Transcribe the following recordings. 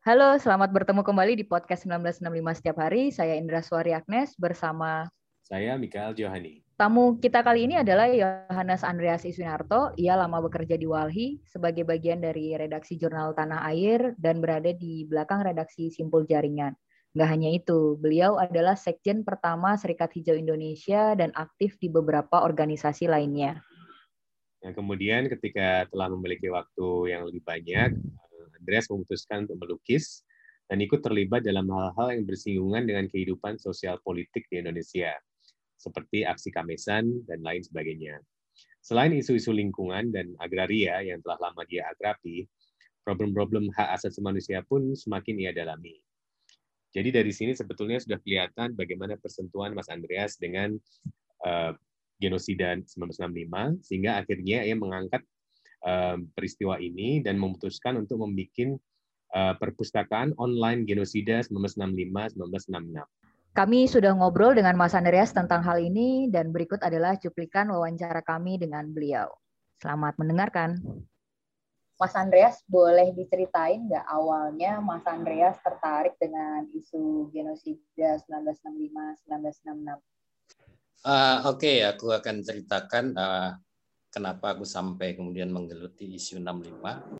Halo, selamat bertemu kembali di podcast 1965 setiap hari. Saya Indra Swari Agnes bersama saya Mikael Johani. Tamu kita kali ini adalah Johannes Andreas Iswinarto. Ia lama bekerja di Walhi sebagai bagian dari redaksi jurnal Tanah Air dan berada di belakang redaksi Simpul Jaringan. Nggak hanya itu, beliau adalah sekjen pertama Serikat Hijau Indonesia dan aktif di beberapa organisasi lainnya. Nah, kemudian ketika telah memiliki waktu yang lebih banyak, Andreas memutuskan untuk melukis dan ikut terlibat dalam hal-hal yang bersinggungan dengan kehidupan sosial politik di Indonesia, seperti aksi Kamesan dan lain sebagainya. Selain isu-isu lingkungan dan agraria yang telah lama dia agrapi, problem-problem hak asasi manusia pun semakin ia dalami. Jadi dari sini sebetulnya sudah kelihatan bagaimana persentuhan Mas Andreas dengan Genosida 1965, sehingga akhirnya ia mengangkat peristiwa ini dan memutuskan untuk membuat perpustakaan online Genosida 1965-1966. Kami sudah ngobrol dengan Mas Andreas tentang hal ini dan berikut adalah cuplikan wawancara kami dengan beliau. Selamat mendengarkan. Mas Andreas, boleh diceritain nggak awalnya Mas Andreas tertarik dengan isu Genosida 1965-1966? Oke, aku akan ceritakan kenapa aku sampai kemudian menggeluti isu 65.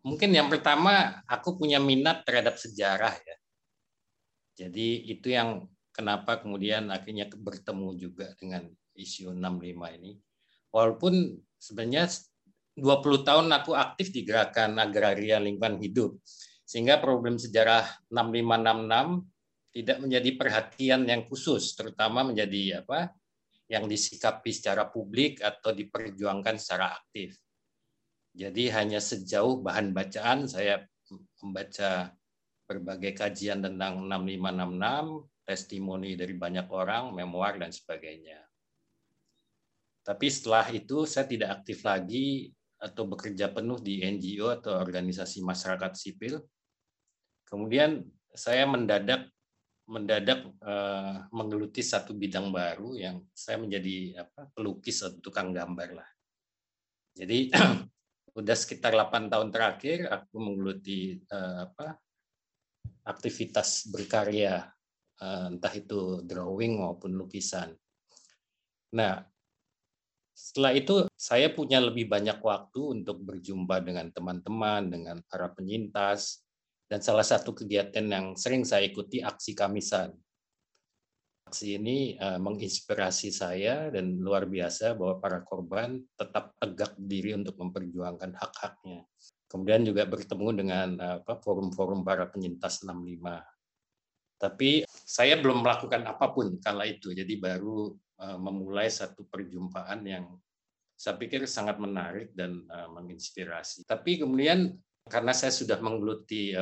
Mungkin yang pertama, aku punya minat terhadap sejarah ya. Jadi itu yang kenapa kemudian akhirnya bertemu juga dengan isu 65 ini. Walaupun sebenarnya 20 tahun aku aktif di gerakan agraria lingkungan hidup, sehingga problem sejarah 65-66 tidak menjadi perhatian yang khusus, terutama menjadi yang disikapi secara publik atau diperjuangkan secara aktif. Jadi hanya sejauh bahan bacaan, saya membaca berbagai kajian tentang 6566, testimoni dari banyak orang, memoir, dan sebagainya. Tapi setelah itu saya tidak aktif lagi atau bekerja penuh di NGO atau organisasi masyarakat sipil. Kemudian saya mendadak menggeluti satu bidang baru yang saya menjadi pelukis atau tukang gambar lah. Jadi udah sekitar 8 tahun terakhir aku menggeluti aktivitas berkarya, entah itu drawing maupun lukisan. Nah, setelah itu saya punya lebih banyak waktu untuk berjumpa dengan teman-teman, dengan para penyintas. Dan salah satu kegiatan yang sering saya ikuti aksi Kamisan. Aksi ini menginspirasi saya dan luar biasa bahwa para korban tetap tegak berdiri untuk memperjuangkan hak-haknya. Kemudian juga bertemu dengan forum-forum para penyintas 65. Tapi saya belum melakukan apapun kala itu, jadi baru memulai satu perjumpaan yang saya pikir sangat menarik dan menginspirasi. Tapi kemudian karena saya sudah menggeluti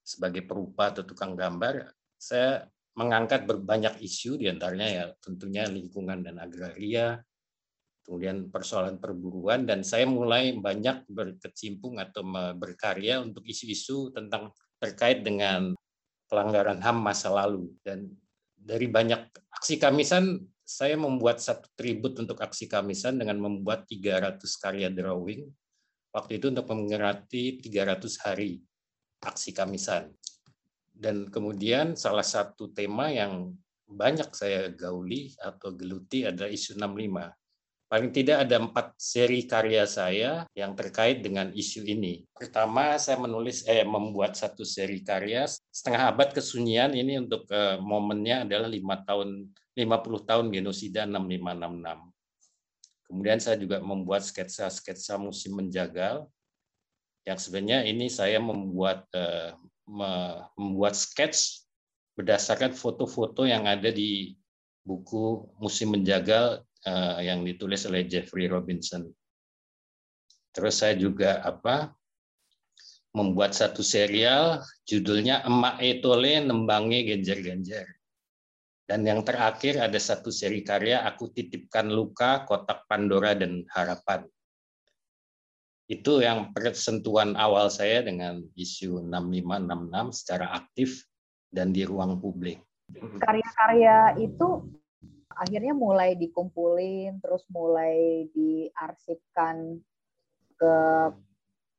sebagai perupa atau tukang gambar, saya mengangkat berbanyak isu, diantaranya ya tentunya lingkungan dan agraria, kemudian persoalan perburuan, dan saya mulai banyak berkecimpung atau berkarya untuk isu-isu tentang terkait dengan pelanggaran HAM masa lalu. Dan dari banyak aksi Kamisan, saya membuat satu tribut untuk aksi Kamisan dengan membuat 300 karya drawing. Waktu itu untuk memperingati 300 hari aksi Kamisan. Dan kemudian salah satu tema yang banyak saya gauli atau geluti adalah isu 65. Paling tidak ada 4 seri karya saya yang terkait dengan isu ini. Pertama, saya membuat satu seri karya Setengah Abad Kesunyian. Ini untuk momennya adalah 50 tahun Genosida 6566. Kemudian saya juga membuat sketsa-sketsa Musim Menjagal, yang sebenarnya ini saya membuat sketch berdasarkan foto-foto yang ada di buku Musim Menjagal yang ditulis oleh Jeffrey Robinson. Terus saya juga membuat satu serial judulnya Emak Etole Nembangi Genjer-Genjer. Dan yang terakhir ada satu seri karya Aku Titipkan Luka, Kotak Pandora, dan Harapan. Itu yang persentuhan awal saya dengan isu 6566 secara aktif dan di ruang publik. Karya-karya itu akhirnya mulai dikumpulin, terus mulai diarsipkan ke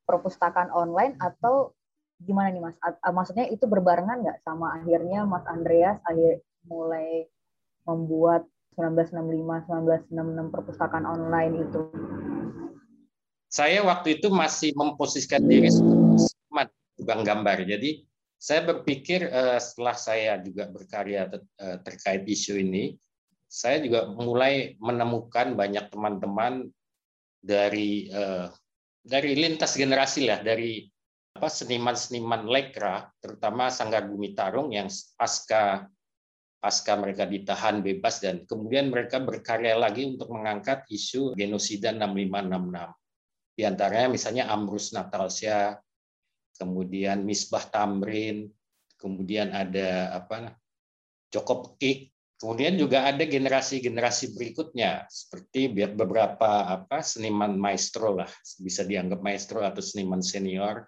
perpustakaan online, atau gimana nih Mas? Maksudnya itu berbarengan nggak sama akhirnya Mas Andreas mulai membuat 1965-1966 perpustakaan online itu? Saya waktu itu masih memposisikan diri sebagai tukang gambar. Jadi saya berpikir setelah saya juga berkarya terkait isu ini, saya juga mulai menemukan banyak teman-teman dari lintas generasi lah, dari seniman-seniman Lekra, terutama Sanggar Bumi Tarung yang pasca mereka ditahan bebas dan kemudian mereka berkarya lagi untuk mengangkat isu Genosida 6566. Di antaranya misalnya Amrus Natalsya, kemudian Misbah Tamrin, kemudian ada Cokopik, kemudian juga ada generasi-generasi berikutnya seperti beberapa seniman maestro lah, bisa dianggap maestro atau seniman senior,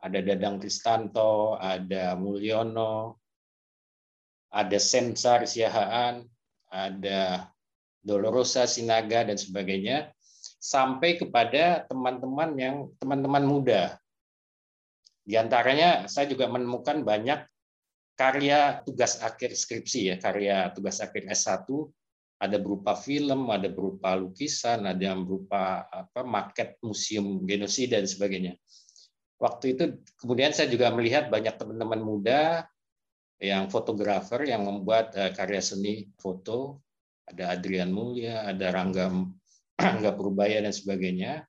ada Dadang Tristanto, ada Mulyono, ada Sensor Siahaan, ada Dolorosa Sinaga dan sebagainya, sampai kepada teman-teman muda. Di antaranya saya juga menemukan banyak karya tugas akhir skripsi, ya, karya tugas akhir S1, ada berupa film, ada berupa lukisan, ada yang berupa maket museum genosida dan sebagainya. Waktu itu kemudian saya juga melihat banyak teman-teman muda yang fotografer yang membuat karya seni foto, ada Adrian Mulya, ada Rangga Purubaya dan sebagainya.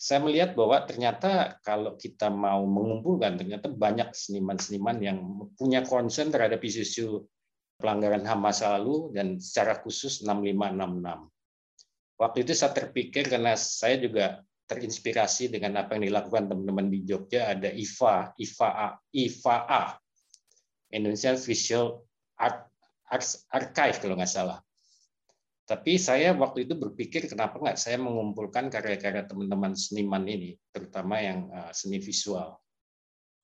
Saya melihat bahwa ternyata kalau kita mau mengumpulkan, ternyata banyak seniman-seniman yang punya concern terhadap isu-isu pelanggaran HAM masa lalu dan secara khusus 6566. Waktu itu saya terpikir karena saya juga terinspirasi dengan apa yang dilakukan teman-teman di Jogja, ada IVA, Indonesian Visual Arts Archive kalau nggak salah. Tapi saya waktu itu berpikir kenapa nggak saya mengumpulkan karya-karya teman-teman seniman ini, terutama yang seni visual.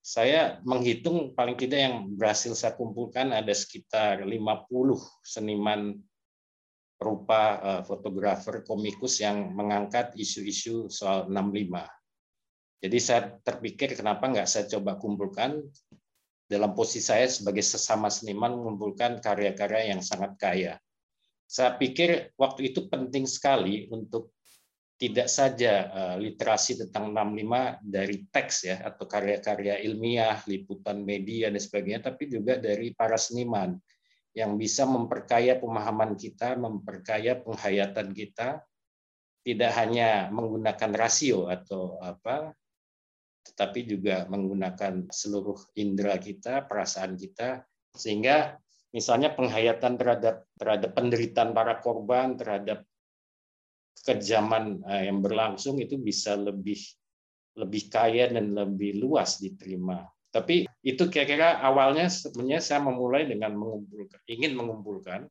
Saya menghitung paling tidak yang berhasil saya kumpulkan ada sekitar 50 seniman berupa fotografer, komikus yang mengangkat isu-isu soal 65. Jadi saya terpikir kenapa nggak saya coba kumpulkan dalam posisi saya sebagai sesama seniman mengumpulkan karya-karya yang sangat kaya. Saya pikir waktu itu penting sekali untuk tidak saja literasi tentang 65 dari teks ya atau karya-karya ilmiah, liputan media dan sebagainya, tapi juga dari para seniman yang bisa memperkaya pemahaman kita, memperkaya penghayatan kita, tidak hanya menggunakan rasio atau tetapi juga menggunakan seluruh indera kita, perasaan kita, sehingga misalnya penghayatan terhadap penderitaan para korban, terhadap kekejaman yang berlangsung itu bisa lebih kaya dan lebih luas diterima. Tapi itu kira-kira awalnya sebenarnya saya memulai dengan ingin mengumpulkan,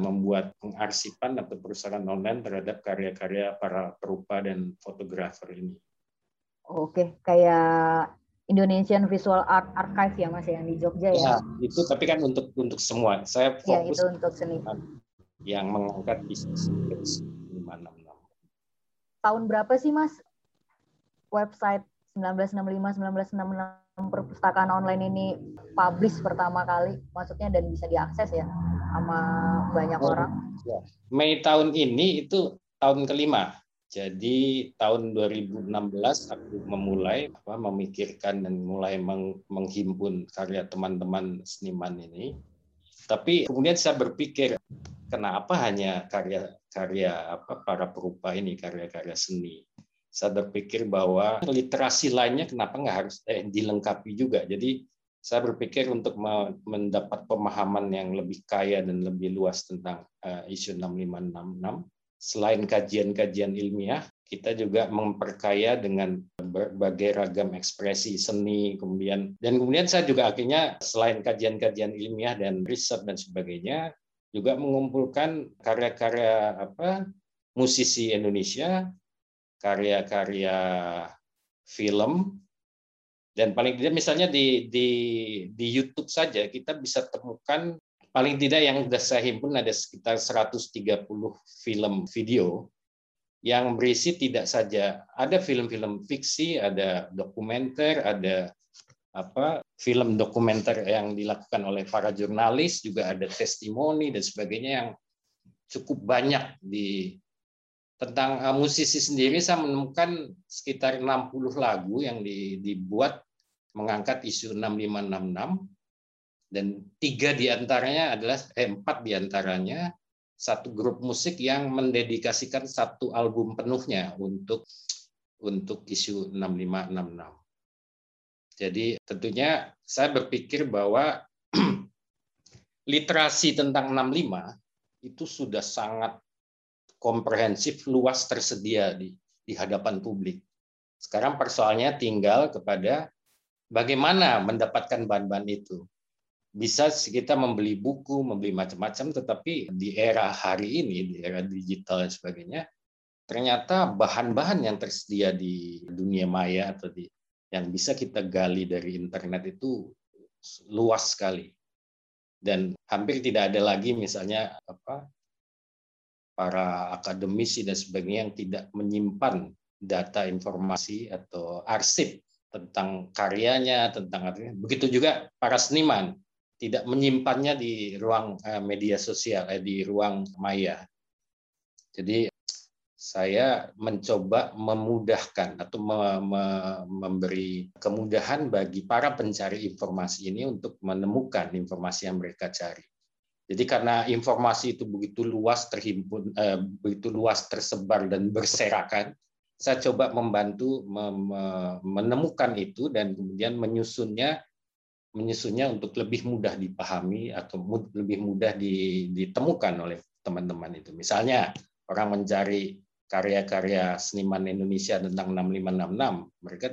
membuat pengarsipan atau perusahaan online terhadap karya-karya para perupa dan fotografer ini. Oke, kayak Indonesian Visual Art Archive ya Mas yang di Jogja ya. Nah, itu tapi kan untuk semua. Saya fokus ya, itu untuk seni yang mengangkat bisnis di mana. Tahun berapa sih Mas website 1965-1966 perpustakaan online ini publish pertama kali? Maksudnya dan bisa diakses ya sama banyak orang? Ya. Mei tahun ini itu tahun ke-5. Jadi tahun 2016 aku memulai memikirkan dan mulai menghimpun karya teman-teman seniman ini. Tapi kemudian saya berpikir kenapa hanya karya-karya para perupa ini, karya-karya seni. Saya berpikir bahwa literasi lainnya kenapa nggak harus dilengkapi juga. Jadi saya berpikir untuk mendapat pemahaman yang lebih kaya dan lebih luas tentang isu 6566. Selain kajian-kajian ilmiah, kita juga memperkaya dengan berbagai ragam ekspresi seni, kemudian saya juga akhirnya selain kajian-kajian ilmiah dan riset dan sebagainya, juga mengumpulkan karya-karya musisi Indonesia, karya-karya film, dan paling tidak misalnya di YouTube saja kita bisa temukan paling tidak yang sudah saya himpun ada sekitar 130 film video yang berisi tidak saja ada film-film fiksi, ada dokumenter, ada film dokumenter yang dilakukan oleh para jurnalis, juga ada testimoni dan sebagainya yang cukup banyak. Di tentang musisi sendiri saya menemukan sekitar 60 lagu yang dibuat mengangkat isu 6566, dan empat diantaranya satu grup musik yang mendedikasikan satu album penuhnya untuk isu 6566. Jadi tentunya saya berpikir bahwa literasi tentang 65 itu sudah sangat komprehensif, luas, tersedia di hadapan publik. Sekarang persoalannya tinggal kepada bagaimana mendapatkan bahan-bahan itu. Bisa kita membeli buku, membeli macam-macam, tetapi di era hari ini, di era digital dan sebagainya, ternyata bahan-bahan yang tersedia di dunia maya atau yang bisa kita gali dari internet itu luas sekali. Dan hampir tidak ada lagi misalnya para akademisi dan sebagainya yang tidak menyimpan data informasi atau arsip tentang karyanya, begitu juga para seniman tidak menyimpannya di ruang media sosial, di ruang maya. Jadi saya mencoba memudahkan atau memberi kemudahan bagi para pencari informasi ini untuk menemukan informasi yang mereka cari. Jadi karena informasi itu begitu luas, terhimpun, begitu luas, tersebar dan berserakan, saya coba membantu menemukan itu dan kemudian menyusunnya untuk lebih mudah dipahami atau lebih mudah ditemukan oleh teman-teman itu. Misalnya orang mencari karya-karya seniman Indonesia tentang 6566, mereka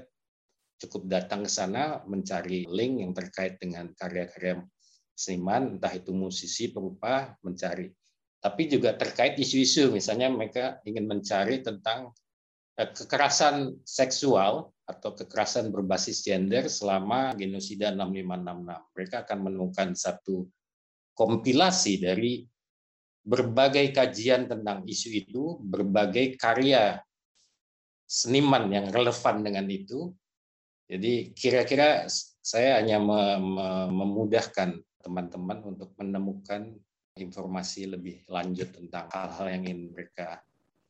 cukup datang ke sana mencari link yang terkait dengan karya-karya seniman, entah itu musisi, perupa, mencari. Tapi juga terkait isu-isu, misalnya mereka ingin mencari tentang kekerasan seksual atau kekerasan berbasis gender selama Genosida 6566. Mereka akan menemukan satu kompilasi dari berbagai kajian tentang isu itu, berbagai karya seniman yang relevan dengan itu. Jadi kira-kira saya hanya memudahkan teman-teman untuk menemukan informasi lebih lanjut tentang hal-hal yang ingin mereka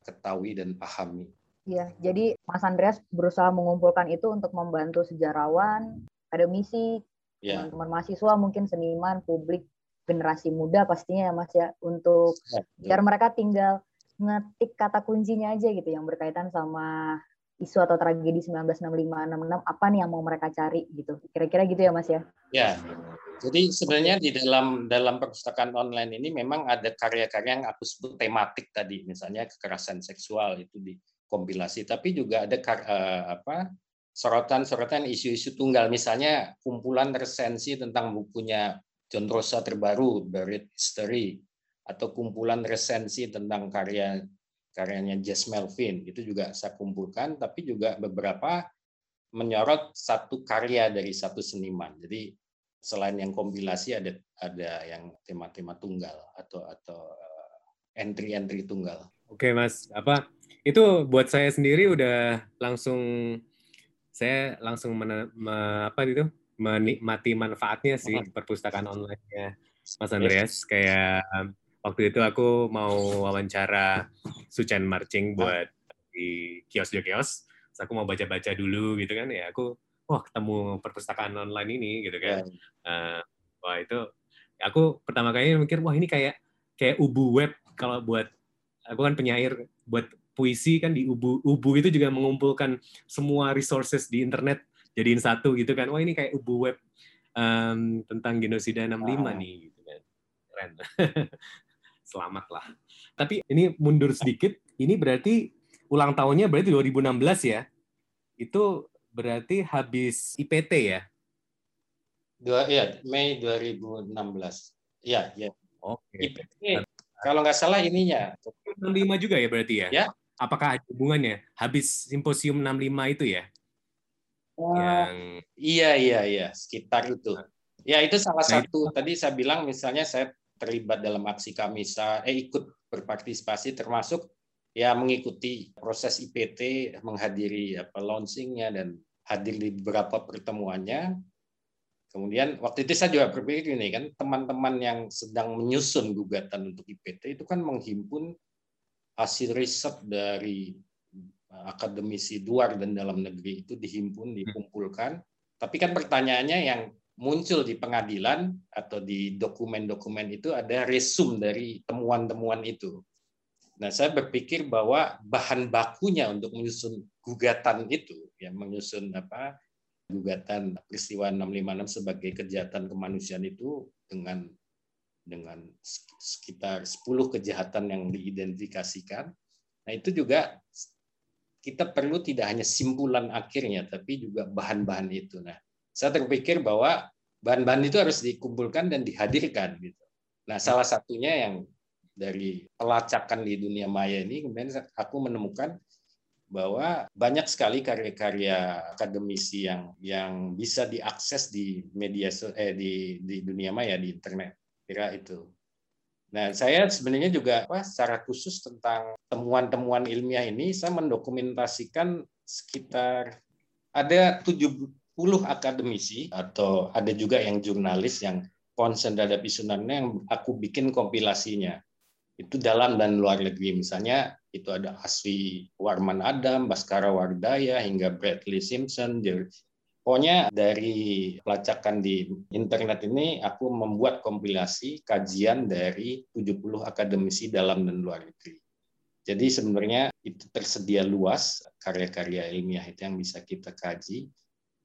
ketahui dan pahami. Iya, jadi Mas Andreas berusaha mengumpulkan itu untuk membantu sejarawan, akademisi, teman-teman mahasiswa, mungkin seniman, publik, generasi muda pastinya ya Mas ya, untuk biar mereka tinggal ngetik kata kuncinya aja gitu yang berkaitan sama isu atau tragedi 1965-66, apa nih yang mau mereka cari gitu. Kira-kira gitu ya Mas ya? Ya, jadi sebenarnya di dalam perpustakaan online ini memang ada karya-karya yang aku sebut tematik tadi, misalnya kekerasan seksual itu di kompilasi, tapi juga ada sorotan-sorotan isu-isu tunggal, misalnya kumpulan resensi tentang bukunya John Roosa terbaru, Buried History, atau kumpulan resensi tentang karyanya Jess Melvin, itu juga saya kumpulkan, tapi juga beberapa menyorot satu karya dari satu seniman. Jadi selain yang kompilasi ada yang tema-tema tunggal atau entry-entry tunggal. Oke Mas, itu buat saya sendiri udah langsung menikmati manfaatnya sih perpustakaan online-nya Mas Andreas. Kayak waktu itu aku mau wawancara Sucen Marching buat di kios-kios. Terus aku mau baca-baca dulu gitu kan, ya aku ketemu perpustakaan online ini gitu kan. Wah itu aku pertama kali mikir ini kayak Ubu Web, kalau buat aku kan penyair buat puisi kan, di Ubu itu juga mengumpulkan semua resources di internet jadiin satu gitu kan. Wah ini kayak Ubu Web tentang Genosida 65 nih gitu kan. Keren. Selamat lah. Tapi ini mundur sedikit, ini berarti ulang tahunnya berarti 2016 ya? Itu berarti habis IPT ya? Mei 2016. Ya. Oke. IPT. Kalau nggak salah ininya 65 juga ya berarti ya? Ya. Apakah ada hubungannya? Habis simposium 65 itu ya? Iya, sekitar itu. Ya itu salah satu. Tadi saya bilang misalnya saya terlibat dalam aksi Kamisa, ikut berpartisipasi termasuk ya mengikuti proses IPT, menghadiri launchingnya dan hadir di beberapa pertemuannya. Kemudian waktu itu saya juga berpikir ini kan, teman-teman yang sedang menyusun gugatan untuk IPT itu kan menghimpun hasil riset dari akademisi luar dan dalam negeri, itu dihimpun, dikumpulkan. Tapi kan pertanyaannya yang muncul di pengadilan atau di dokumen-dokumen itu ada resume dari temuan-temuan itu. Nah, saya berpikir bahwa bahan bakunya untuk menyusun gugatan itu, ya menyusun apa, gugatan peristiwa 656 sebagai kejahatan kemanusiaan itu dengan sekitar 10 kejahatan yang diidentifikasikan. Nah, itu juga kita perlu tidak hanya simpulan akhirnya, tapi juga bahan-bahan itu. Nah, saya terpikir bahwa bahan-bahan itu harus dikumpulkan dan dihadirkan gitu. Nah, salah satunya yang dari pelacakan di dunia maya ini, kemudian aku menemukan bahwa banyak sekali karya-karya akademisi yang bisa diakses di media di dunia maya, di internet, kira itu. Nah, saya sebenarnya juga secara khusus tentang temuan-temuan ilmiah ini, saya mendokumentasikan sekitar ada 70 akademisi, atau ada juga yang jurnalis yang konsen terhadap isu nasional yang aku bikin kompilasinya. Itu dalam dan luar negeri, misalnya itu ada Aswi Warman Adam, Baskara Wardaya, hingga Bradley Simpson. Pokoknya dari pelacakan di internet ini, aku membuat kompilasi kajian dari 70 akademisi dalam dan luar negeri. Jadi sebenarnya itu tersedia luas karya-karya ilmiah itu yang bisa kita kaji.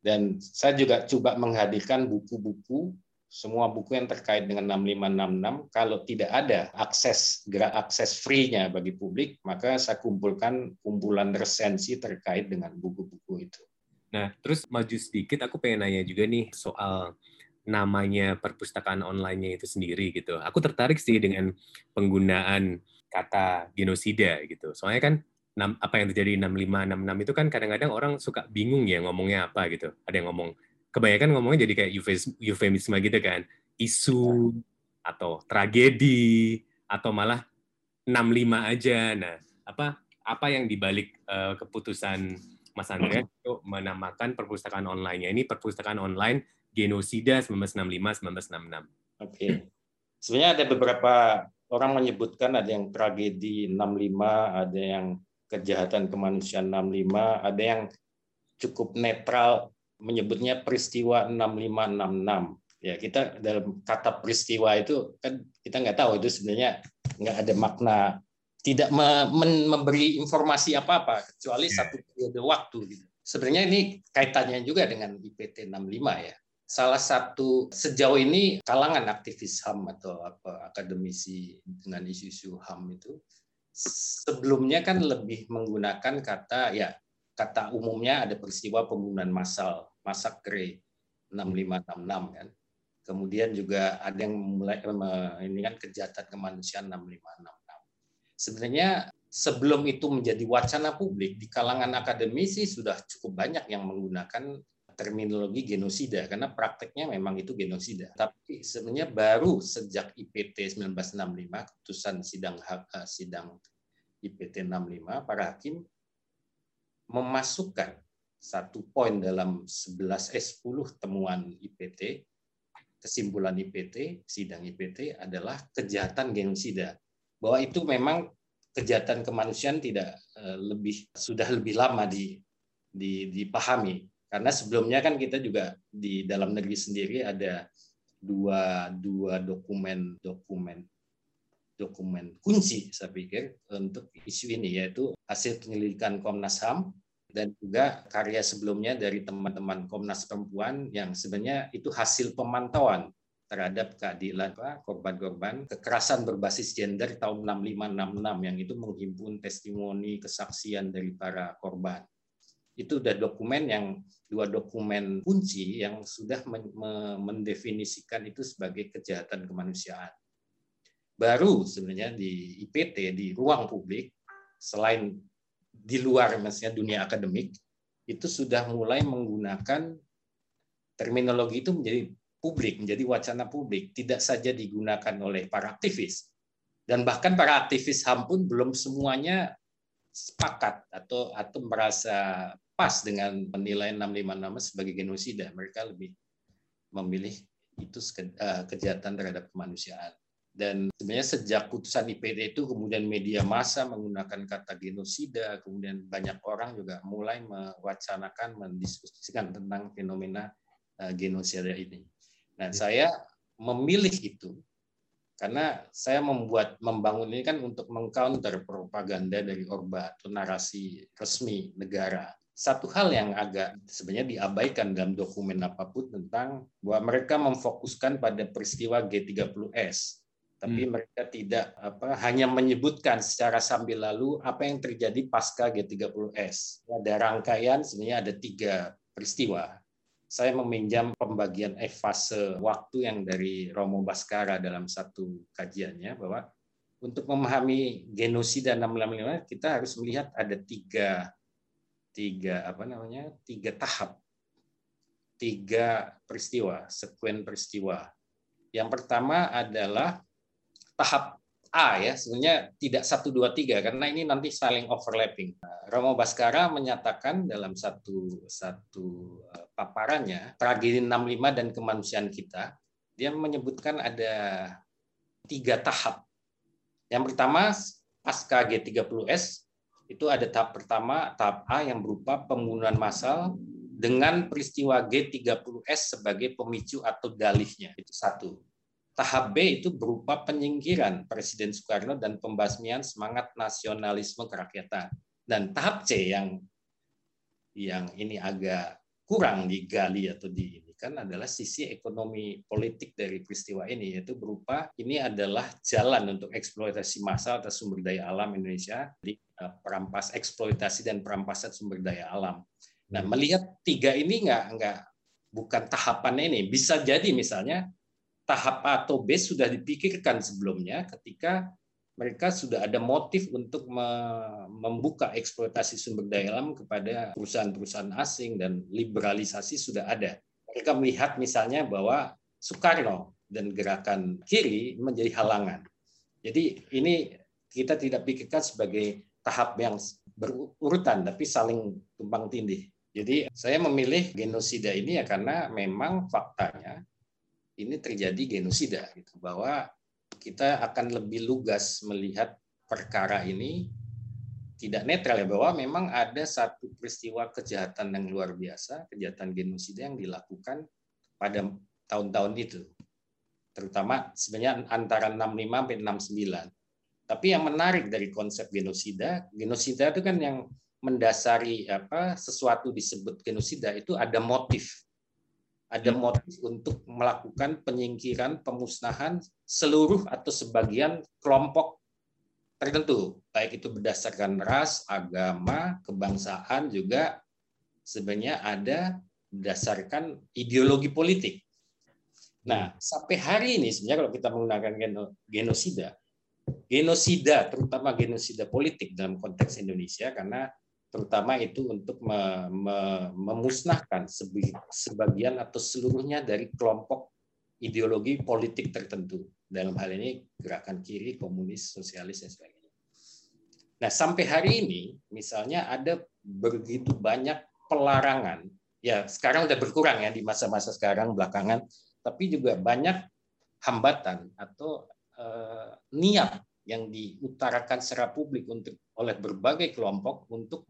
Dan saya juga coba menghadirkan buku-buku, semua buku yang terkait dengan 6566, kalau tidak ada akses free-nya bagi publik, maka saya kumpulkan kumpulan resensi terkait dengan buku-buku itu. Nah, terus maju sedikit, aku pengen nanya juga nih soal namanya perpustakaan online-nya itu sendiri gitu. Aku tertarik sih dengan penggunaan kata genosida gitu. Soalnya kan apa yang terjadi 6566 itu kan kadang-kadang orang suka bingung ya ngomongnya apa gitu. Ada yang ngomong, kebanyakan ngomongnya jadi kayak eufemisme gitu kan, isu atau tragedi atau malah 65 aja. Nah, apa yang dibalik keputusan Mas Andreas untuk menamakan perpustakaan online-nya ini perpustakaan online Genosida 1965-1966? Oke. Sebenarnya ada beberapa orang menyebutkan, ada yang tragedi 65, ada yang kejahatan kemanusiaan 65, ada yang cukup netral menyebutnya peristiwa 6566. Ya, kita dalam kata peristiwa itu kan kita nggak tahu, itu sebenarnya nggak ada makna, tidak memberi informasi apa-apa kecuali satu periode waktu gitu. Sebenarnya ini kaitannya juga dengan IPT 65 ya. Salah satu sejauh ini kalangan aktivis HAM atau apa akademisi dengan isu-isu HAM itu sebelumnya kan lebih menggunakan kata kata umumnya ada peristiwa pembunuhan massal, masakre 6566 kan. Kemudian juga ada yang mulai ini kan kejahatan kemanusiaan 6566. Sebenarnya sebelum itu menjadi wacana publik di kalangan akademisi sudah cukup banyak yang menggunakan terminologi genosida karena prakteknya memang itu genosida. Tapi sebenarnya baru sejak IPT 1965 keputusan sidang IPT 65 para hakim memasukkan satu poin dalam 10 temuan IPT, kesimpulan IPT, sidang IPT adalah kejahatan genosida. Bahwa itu memang kejahatan kemanusiaan sudah lebih lama dipahami. Karena sebelumnya kan kita juga di dalam negeri sendiri ada dua dokumen kunci saya pikir untuk isu ini, yaitu hasil penyelidikan Komnas HAM dan juga karya sebelumnya dari teman-teman Komnas Perempuan yang sebenarnya itu hasil pemantauan terhadap keadilan korban-korban kekerasan berbasis gender tahun 6566 yang itu menghimpun testimoni kesaksian dari para korban. Itu udah dua dokumen kunci yang sudah mendefinisikan itu sebagai kejahatan kemanusiaan. Baru sebenarnya di IPT, di ruang publik, selain di luar maksudnya dunia akademik, itu sudah mulai menggunakan terminologi itu menjadi publik, menjadi wacana publik, tidak saja digunakan oleh para aktivis. Dan bahkan para aktivis HAM pun belum semuanya sepakat atau merasa pas dengan penilaian 6566 sebagai genosida. Mereka lebih memilih itu kejahatan terhadap kemanusiaan. Dan sebenarnya sejak putusan IPT itu kemudian media massa menggunakan kata genosida, kemudian banyak orang juga mulai mewacanakan, mendiskusikan tentang fenomena genosida ini. Nah, saya memilih itu karena saya membangun ini kan untuk mengcounter propaganda dari Orba atau narasi resmi negara. Satu hal yang agak sebenarnya diabaikan dalam dokumen apapun tentang bahwa mereka memfokuskan pada peristiwa G30S, tapi mereka tidak hanya menyebutkan secara sambil lalu apa yang terjadi pasca G30S. Ada rangkaian, sebenarnya ada 3 peristiwa. Saya meminjam pembagian fase waktu yang dari Romo Baskara dalam satu kajiannya, bahwa untuk memahami genosida 1965 kita harus melihat ada tiga tahap, 3 peristiwa, sekuen peristiwa. Yang pertama adalah tahap A, ya, sebenarnya tidak 1, 2, 3 karena ini nanti saling overlapping. Romo Baskara menyatakan dalam satu paparannya tragedi 65 dan kemanusiaan kita, dia menyebutkan ada 3 tahap. Yang pertama pasca G30S itu ada tahap pertama, tahap A yang berupa pembunuhan massal dengan peristiwa G30S sebagai pemicu atau dalihnya, itu 1. Tahap B itu berupa penyingkiran Presiden Soekarno dan pembasmian semangat nasionalisme kerakyatan. Dan tahap C yang ini agak kurang digali atau diinikan adalah sisi ekonomi politik dari peristiwa ini, yaitu berupa ini adalah jalan untuk eksploitasi massal atas sumber daya alam Indonesia, di perampas eksploitasi dan perampasan sumber daya alam. Nah, melihat 3 ini bukan tahapannya ini. Bisa jadi misalnya tahap A atau B sudah dipikirkan sebelumnya ketika mereka sudah ada motif untuk membuka eksploitasi sumber daya alam kepada perusahaan-perusahaan asing, dan liberalisasi sudah ada. Mereka melihat misalnya bahwa Soekarno dan gerakan kiri menjadi halangan. Jadi ini kita tidak pikirkan sebagai tahap yang berurutan, tapi saling tumpang tindih. Jadi saya memilih genosida ini ya karena memang faktanya ini terjadi genosida, gitu, bahwa kita akan lebih lugas melihat perkara ini tidak netral, ya, bahwa memang ada satu peristiwa kejahatan yang luar biasa, kejahatan genosida yang dilakukan pada tahun-tahun itu, terutama sebenarnya antara 65 sampai 69. Tapi yang menarik dari konsep genosida itu kan yang mendasari sesuatu disebut genosida itu ada motif. Ada motif untuk melakukan penyingkiran, pemusnahan seluruh atau sebagian kelompok tertentu, baik itu berdasarkan ras, agama, kebangsaan, juga sebenarnya ada berdasarkan ideologi politik. Nah, sampai hari ini sebenarnya kalau kita menggunakan genosida terutama genosida politik dalam konteks Indonesia, karena terutama itu untuk memusnahkan sebagian atau seluruhnya dari kelompok ideologi politik tertentu. Dalam hal ini gerakan kiri, komunis, sosialis, dan sebagainya. Nah, sampai hari ini misalnya ada begitu banyak pelarangan. Ya, sekarang sudah berkurang ya di masa-masa sekarang belakangan, tapi juga banyak hambatan atau niat yang diutarakan secara publik oleh berbagai kelompok untuk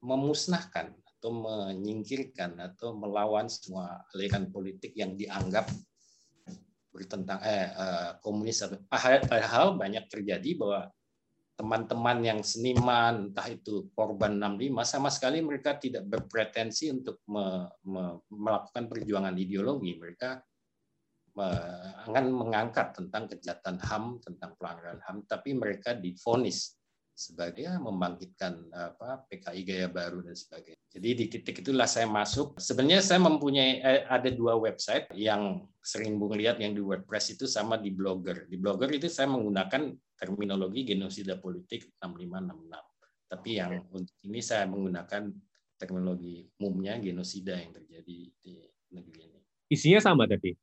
memusnahkan atau menyingkirkan atau melawan semua aliran politik yang dianggap bertentang komunis. Padahal banyak terjadi bahwa teman-teman yang seniman, entah itu korban 65, sama sekali mereka tidak berpretensi untuk melakukan perjuangan ideologi. Mereka akan mengangkat tentang kejahatan HAM, tentang pelanggaran HAM, tapi mereka divonis sebagai membangkitkan PKI gaya baru dan sebagainya. Jadi di titik itulah saya masuk. Sebenarnya saya mempunyai ada 2 website yang sering Bung lihat, yang di WordPress itu sama di Blogger. Di Blogger itu saya menggunakan terminologi genosida politik 6566. Tapi yang untuk ini saya menggunakan terminologi umumnya genosida yang terjadi di negeri ini. Isinya sama tapi?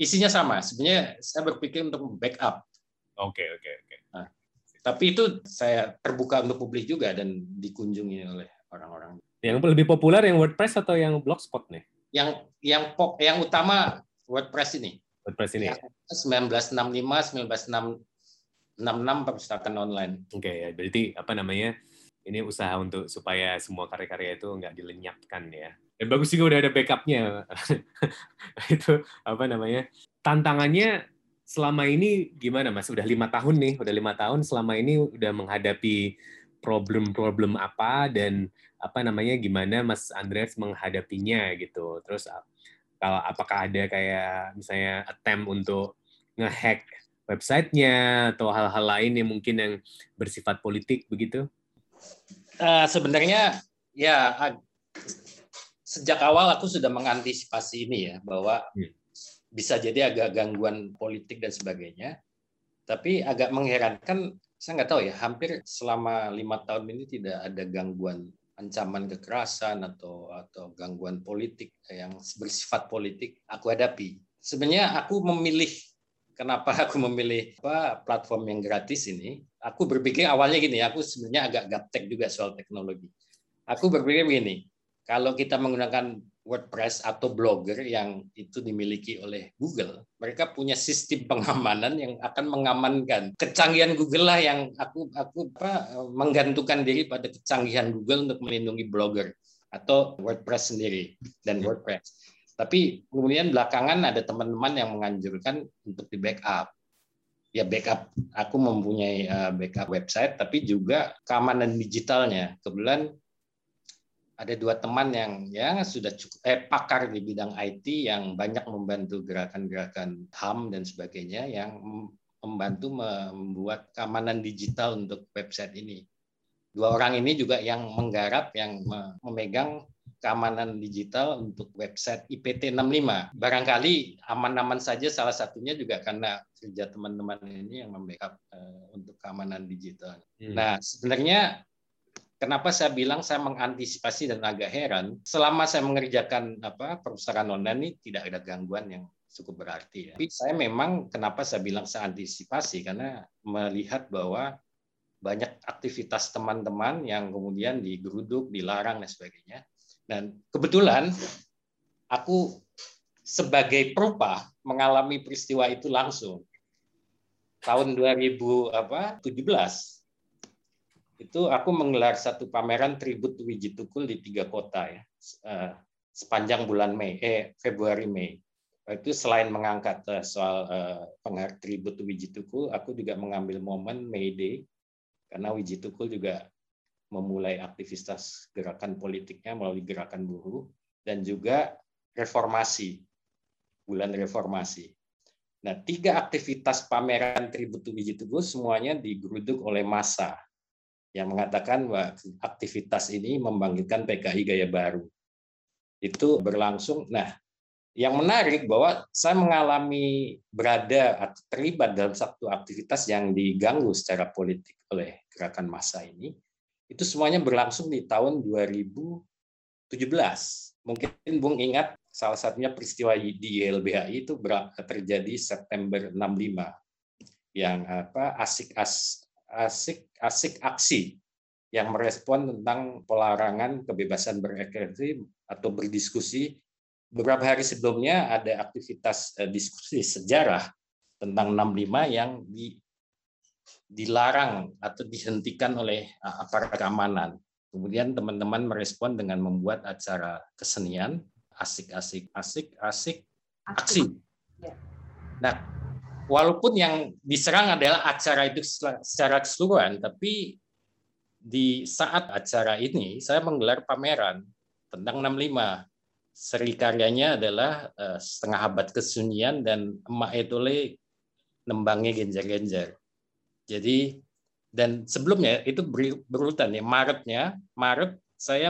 Isinya sama. Sebenarnya saya berpikir untuk backup. Oke. Nah, tapi itu saya terbuka untuk publik juga dan dikunjungi oleh orang-orang. Yang lebih populer yang WordPress atau yang Blogspot nih? yang utama WordPress ini. WordPress ini. 1965-1966 perpustakaan online. Oke, ya, berarti apa namanya? Ini usaha untuk supaya semua karya-karya itu nggak dilenyapkan ya. Dan bagus juga udah ada backupnya. Itu apa namanya? Tantangannya selama ini gimana, Mas? Udah 5 tahun nih, udah 5 tahun selama ini udah menghadapi problem-problem apa dan apa namanya? Gimana Mas Andreas menghadapinya gitu? Terus kalau apakah ada kayak misalnya attempt untuk ngehack websitenya atau hal-hal lain yang mungkin yang bersifat politik begitu? Sebenarnya ya sejak awal aku sudah mengantisipasi ini ya, bahwa bisa jadi agak gangguan politik dan sebagainya. Tapi agak mengherankan, saya nggak tahu ya, hampir selama 5 tahun ini tidak ada gangguan ancaman kekerasan atau gangguan politik yang bersifat politik aku hadapi. Sebenarnya aku memilih, kenapa aku memilih platform yang gratis ini? Aku berpikir awalnya gini, aku sebenarnya agak gaptek juga soal teknologi. Aku berpikir begini, kalau kita menggunakan WordPress atau Blogger yang itu dimiliki oleh Google, mereka punya sistem pengamanan yang akan mengamankan kecanggihan Google lah, yang aku menggantungkan diri pada kecanggihan Google untuk melindungi Blogger atau WordPress sendiri dan WordPress. Tapi kemudian belakangan ada teman-teman yang menganjurkan untuk di backup. Ya backup, aku mempunyai backup website, tapi juga keamanan digitalnya. Kebetulan ada 2 teman yang ya sudah cukup pakar di bidang IT yang banyak membantu gerakan-gerakan HAM dan sebagainya, yang membantu membuat keamanan digital untuk website ini. 2 orang ini juga yang menggarap, yang memegang keamanan digital untuk website IPT 65. Barangkali aman-aman saja salah satunya juga karena kerja teman-teman ini yang membackup untuk keamanan digital. Nah, sebenarnya kenapa saya bilang saya mengantisipasi dan agak heran, selama saya mengerjakan perpustakaan online ini tidak ada gangguan yang cukup berarti. Ya. Tapi saya memang, kenapa saya bilang saya antisipasi, karena melihat bahwa banyak aktivitas teman-teman yang kemudian digeruduk, dilarang, dan sebagainya. Dan kebetulan aku sebagai perupa mengalami peristiwa itu langsung. Tahun 2017 itu aku menggelar satu pameran tribut Wiji Tukul di 3 kota ya, sepanjang bulan Februari Mei. Itu selain mengangkat soal tribut Wiji Tukul, aku juga mengambil momen May Day karena Wiji Tukul juga memulai aktivitas gerakan politiknya melalui gerakan buruh dan juga reformasi, bulan reformasi. Nah, 3 aktivitas pameran tribut Wiji Tukul semuanya digeruduk oleh massa yang mengatakan bahwa aktivitas ini membangkitkan PKI gaya baru. Itu berlangsung. Nah, yang menarik bahwa saya mengalami berada atau terlibat dalam satu aktivitas yang diganggu secara politik oleh gerakan massa ini. Itu semuanya berlangsung di tahun 2017. Mungkin Bung ingat salah satunya peristiwa di YLBHI itu terjadi September 65 yang asik aksi yang merespon tentang pelarangan kebebasan berekspresi atau berdiskusi. Beberapa hari sebelumnya ada aktivitas diskusi sejarah tentang 65 yang dilarang atau dihentikan oleh aparat keamanan. Kemudian teman-teman merespon dengan membuat acara kesenian asik aksi. Nah, walaupun yang diserang adalah acara itu secara keseluruhan, tapi di saat acara ini saya menggelar pameran tentang 65. Seri karyanya adalah Setengah Abad Kesunyian dan Emak Etole Nembangi Genjer-Genjer. Jadi, dan sebelumnya itu berurutan ya, Maret saya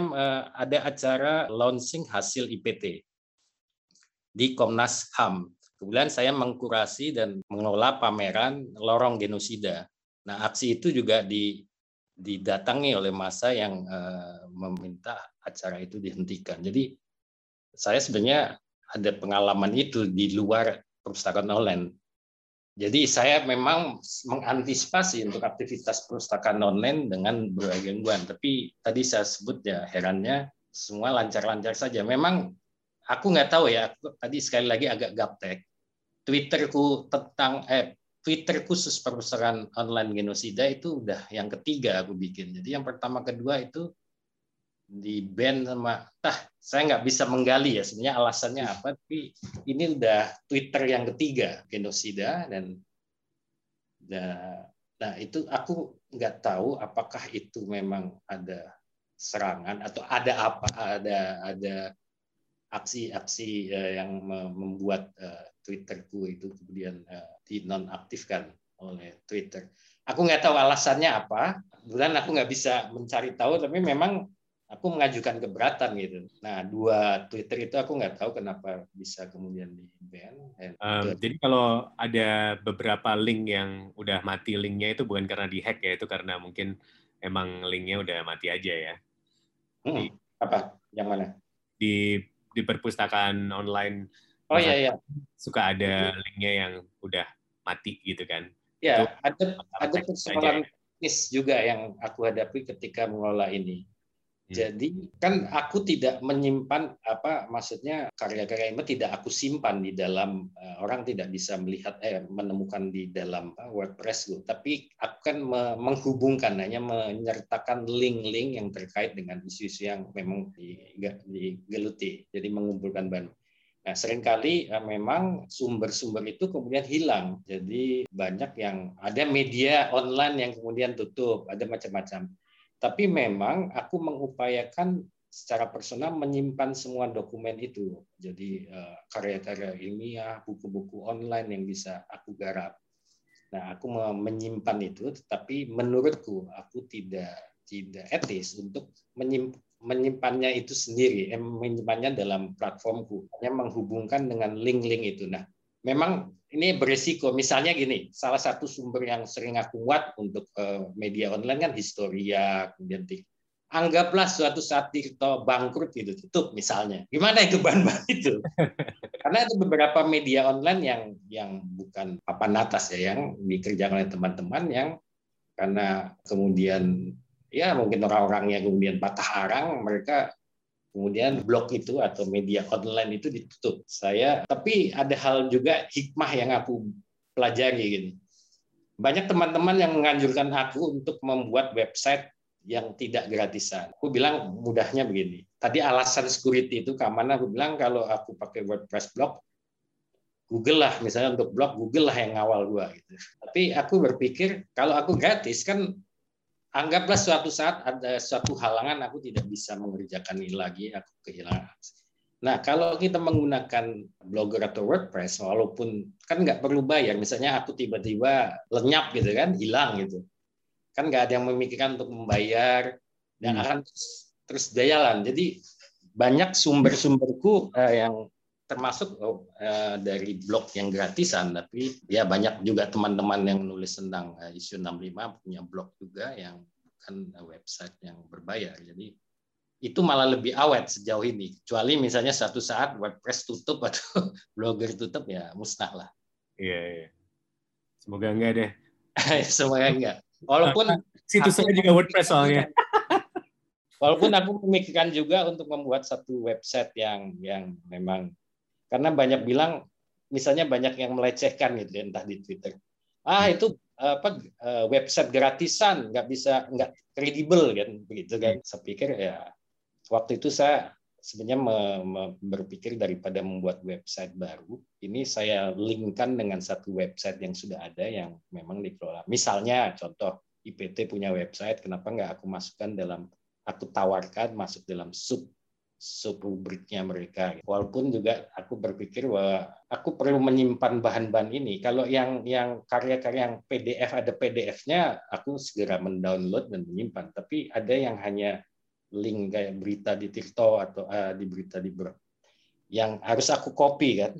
ada acara launching hasil IPT di Komnas HAM. Kemudian saya mengkurasi dan mengelola pameran Lorong Genosida. Nah, aksi itu juga didatangi oleh massa yang meminta acara itu dihentikan. Jadi, saya sebenarnya ada pengalaman itu di luar perpustakaan online. Jadi saya memang mengantisipasi untuk aktivitas perpustakaan online dengan berbagai gangguan. Tapi tadi saya sebut ya herannya semua lancar-lancar saja. Memang aku nggak tahu ya, tadi sekali lagi agak gaptek. Twitterku tentang Twitter khusus perpustakaan online genosida itu udah yang ketiga aku bikin. Jadi yang pertama kedua itu di ban sama saya nggak bisa menggali ya sebenarnya alasannya apa, tapi ini udah Twitter yang ketiga genosida. Dan nah itu aku nggak tahu apakah itu memang ada serangan atau ada apa, ada aksi-aksi yang membuat Twitterku itu kemudian dinonaktifkan oleh Twitter. Aku nggak tahu alasannya apa, kemudian aku nggak bisa mencari tahu, tapi memang aku mengajukan keberatan gitu. Nah, dua Twitter itu aku nggak tahu kenapa bisa kemudian di-ban. Jadi kalau ada beberapa link yang udah mati linknya itu bukan karena di-hack ya, itu karena mungkin emang linknya udah mati aja ya. Apa? Yang mana? Di perpustakaan online. Oh iya iya. Suka ada linknya yang udah mati gitu kan. Ya, itu ada persoalan teknis juga yang aku hadapi ketika mengelola ini. Jadi kan aku tidak menyimpan apa, maksudnya karya-karya ini tidak aku simpan di dalam, orang tidak bisa melihat menemukan di dalam WordPress, tapi aku kan menghubungkan, hanya menyertakan link-link yang terkait dengan isu-isu yang memang digeluti. Jadi mengumpulkan bahan. Nah, seringkali memang sumber-sumber itu kemudian hilang. Jadi banyak yang ada media online yang kemudian tutup, ada macam-macam. Tapi memang aku mengupayakan secara personal menyimpan semua dokumen itu. Jadi karya-karya ilmiah, buku-buku online yang bisa aku garap. Nah, aku menyimpan itu, tetapi menurutku aku tidak etis untuk menyimpannya itu sendiri, menyimpannya dalam platformku, hanya menghubungkan dengan link-link itu. Nah, memang ini beresiko. Misalnya gini, salah satu sumber yang sering aku buat untuk media online kan Historia, kemudian anggaplah suatu saat Tirto bangkrut gitu, tutup misalnya. Gimana itu bahan-bahan itu? Karena ada beberapa media online yang bukan papan atas ya, yang dikerjakan oleh teman-teman yang karena kemudian ya mungkin orang-orang yang kemudian patah arang, mereka kemudian blog itu atau media online itu ditutup. Tapi ada hal juga hikmah yang aku pelajari gini. Banyak teman-teman yang menganjurkan aku untuk membuat website yang tidak gratisan. Aku bilang mudahnya begini. Tadi alasan security itu keamanan, aku bilang kalau aku pakai WordPress blog, Google lah misalnya untuk blog, Google lah yang ngawal gua gitu. Tapi aku berpikir kalau aku gratis kan, anggaplah suatu saat ada suatu halangan, aku tidak bisa mengerjakan ini lagi, aku kehilangan. Nah, kalau kita menggunakan blogger atau WordPress, walaupun kan nggak perlu bayar, misalnya aku tiba-tiba lenyap gitu kan, hilang gitu. Kan nggak ada yang memikirkan untuk membayar, dan akan terus jalan. Jadi banyak sumber-sumberku yang termasuk dari blog yang gratisan, tapi ya banyak juga teman-teman yang nulis tentang isu 65 punya blog juga yang bukan website yang berbayar. Jadi itu malah lebih awet sejauh ini. Kecuali misalnya satu saat WordPress tutup atau blogger tutup ya musnah lah. Iya. Semoga enggak deh. Semoga enggak. Walaupun situs saya juga WordPress soalnya. Walaupun aku memikirkan juga untuk membuat satu website yang memang. Karena banyak bilang, misalnya banyak yang melecehkan gitu, entah di Twitter. Itu website gratisan, nggak kredibel kan, begitu kan. Saya pikir ya, waktu itu saya sebenarnya berpikir daripada membuat website baru, ini saya linkkan dengan satu website yang sudah ada yang memang dikelola. Misalnya contoh IPT punya website, kenapa nggak aku masukkan aku tawarkan masuk dalam sub-rubriknya mereka. Walaupun juga aku berpikir bahwa aku perlu menyimpan bahan-bahan ini. Kalau yang karya-karya yang PDF, ada PDF-nya, aku segera mendownload dan menyimpan. Tapi ada yang hanya link kayak berita di Tirto atau di berita di blog, yang harus aku copy kan,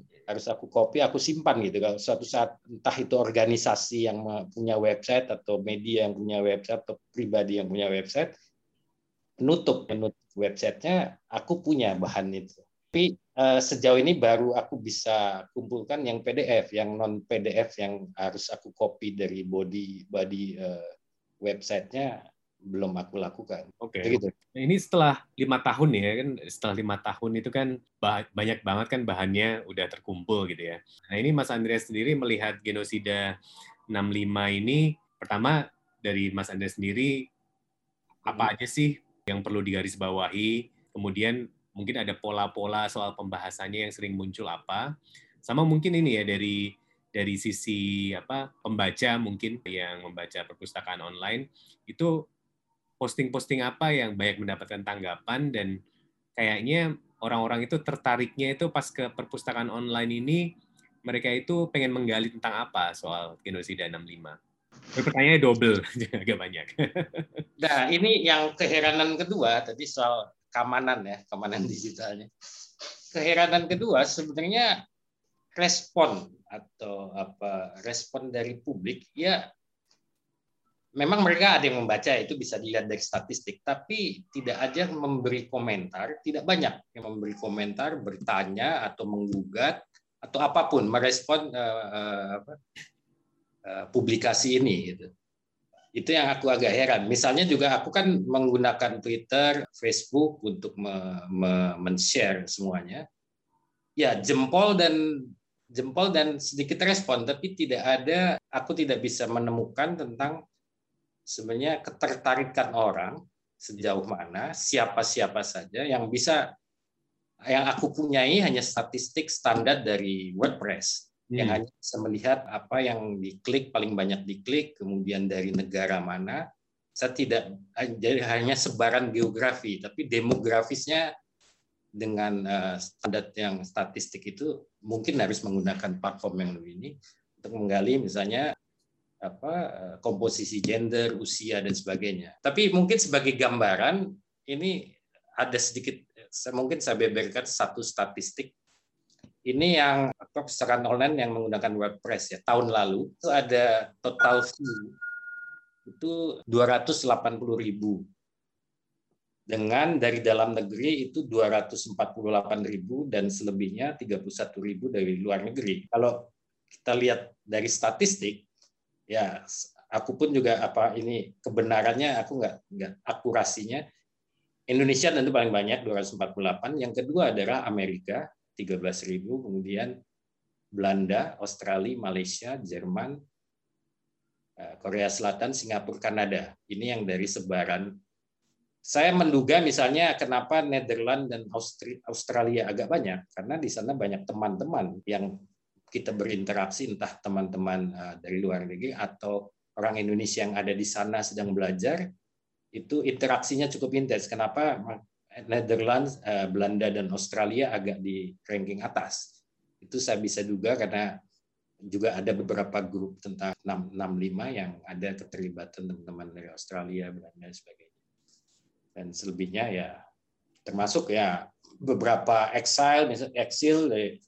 aku simpan gitu. Kalau suatu saat entah itu organisasi yang punya website atau media yang punya website atau pribadi yang punya website, menutup websitenya, aku punya bahan itu. Tapi sejauh ini baru aku bisa kumpulkan yang PDF, yang non PDF yang harus aku copy dari body websitenya belum aku lakukan. Oke. Okay. Gitu. Ini setelah 5 tahun ya kan, setelah 5 tahun itu kan banyak banget kan bahannya udah terkumpul gitu ya. Nah ini Mas Andreas sendiri melihat Genosida 65 ini, pertama dari Mas Andreas sendiri apa aja sih yang perlu digarisbawahi, kemudian mungkin ada pola-pola soal pembahasannya yang sering muncul apa, sama mungkin ini ya dari sisi apa pembaca mungkin yang membaca perpustakaan online itu posting-posting apa yang banyak mendapatkan tanggapan dan kayaknya orang-orang itu tertariknya itu pas ke perpustakaan online ini mereka itu pengen menggali tentang apa soal Genosida 65. Pertanyaannya double, agak banyak. Nah, ini yang keheranan kedua tadi soal keamanan ya, keamanan digitalnya. Keheranan kedua sebenarnya respon atau apa respon dari publik ya. Memang mereka ada yang membaca, itu bisa dilihat dari statistik, tapi tidak ada yang memberi komentar, tidak banyak yang memberi komentar, bertanya, atau menggugat, atau apapun, merespon publikasi ini. Gitu. Itu yang aku agak heran. Misalnya juga aku kan menggunakan Twitter, Facebook untuk men-share semuanya. Ya, jempol dan sedikit respon, tapi tidak ada, aku tidak bisa menemukan tentang sebenarnya ketertarikan orang sejauh mana, siapa-siapa saja yang bisa, yang aku punyai hanya statistik standar dari WordPress yang hanya bisa melihat apa yang diklik, paling banyak diklik, kemudian dari negara mana. Saya tidak, jadi hanya sebaran geografi, tapi demografisnya dengan standar yang statistik itu mungkin harus menggunakan platform yang lebih ini untuk menggali misalnya apa komposisi gender, usia dan sebagainya. Tapi mungkin sebagai gambaran ini ada sedikit, mungkin saya beberkan satu statistik. Ini yang perpustakaan online yang menggunakan WordPress ya tahun lalu itu ada total view itu 280.000 dengan dari dalam negeri itu 248.000 dan selebihnya 31.000 dari luar negeri. Kalau kita lihat dari statistik ya, aku pun juga apa ini kebenarannya aku nggak akurasinya. Indonesia tentu paling banyak 248, yang kedua adalah Amerika 13.000, kemudian Belanda, Australia, Malaysia, Jerman, Korea Selatan, Singapura, Kanada. Ini yang dari sebaran. Saya menduga misalnya kenapa Netherlands dan Australia agak banyak karena di sana banyak teman-teman yang kita berinteraksi, entah teman-teman dari luar negeri atau orang Indonesia yang ada di sana sedang belajar, itu interaksinya cukup intens. Kenapa Netherlands, Belanda, dan Australia agak di ranking atas? Itu saya bisa duga karena juga ada beberapa grup tentang 665 yang ada keterlibatan teman-teman dari Australia, Belanda, dan sebagainya. Dan selebihnya ya termasuk ya beberapa exile dari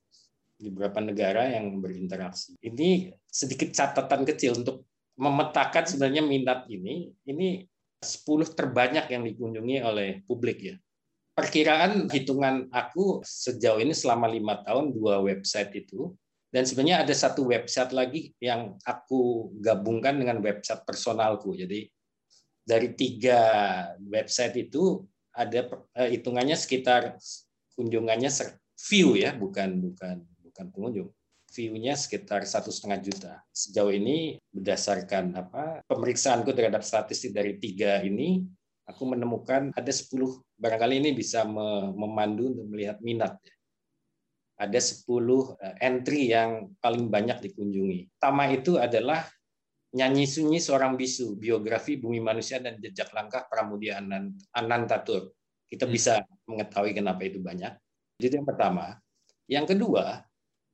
di beberapa negara yang berinteraksi. Ini sedikit catatan kecil untuk memetakan sebenarnya minat ini. Ini 10 terbanyak yang dikunjungi oleh publik ya. Perkiraan hitungan aku sejauh ini selama 5 tahun 2 website itu. Dan sebenarnya ada satu website lagi yang aku gabungkan dengan website personalku. Jadi dari 3 website itu ada hitungannya sekitar kunjungannya view ya, bukan pengunjung, view-nya sekitar 1,5 juta. Sejauh ini berdasarkan apa pemeriksaanku terhadap statistik dari 3 ini, aku menemukan ada 10, barangkali ini bisa memandu untuk melihat minat. Ada 10 entry yang paling banyak dikunjungi. Pertama itu adalah Nyanyi Sunyi Seorang Bisu, biografi Bumi Manusia dan Jejak Langkah Pramudia Anantatur. Kita bisa mengetahui kenapa itu banyak. Jadi yang pertama. Yang kedua,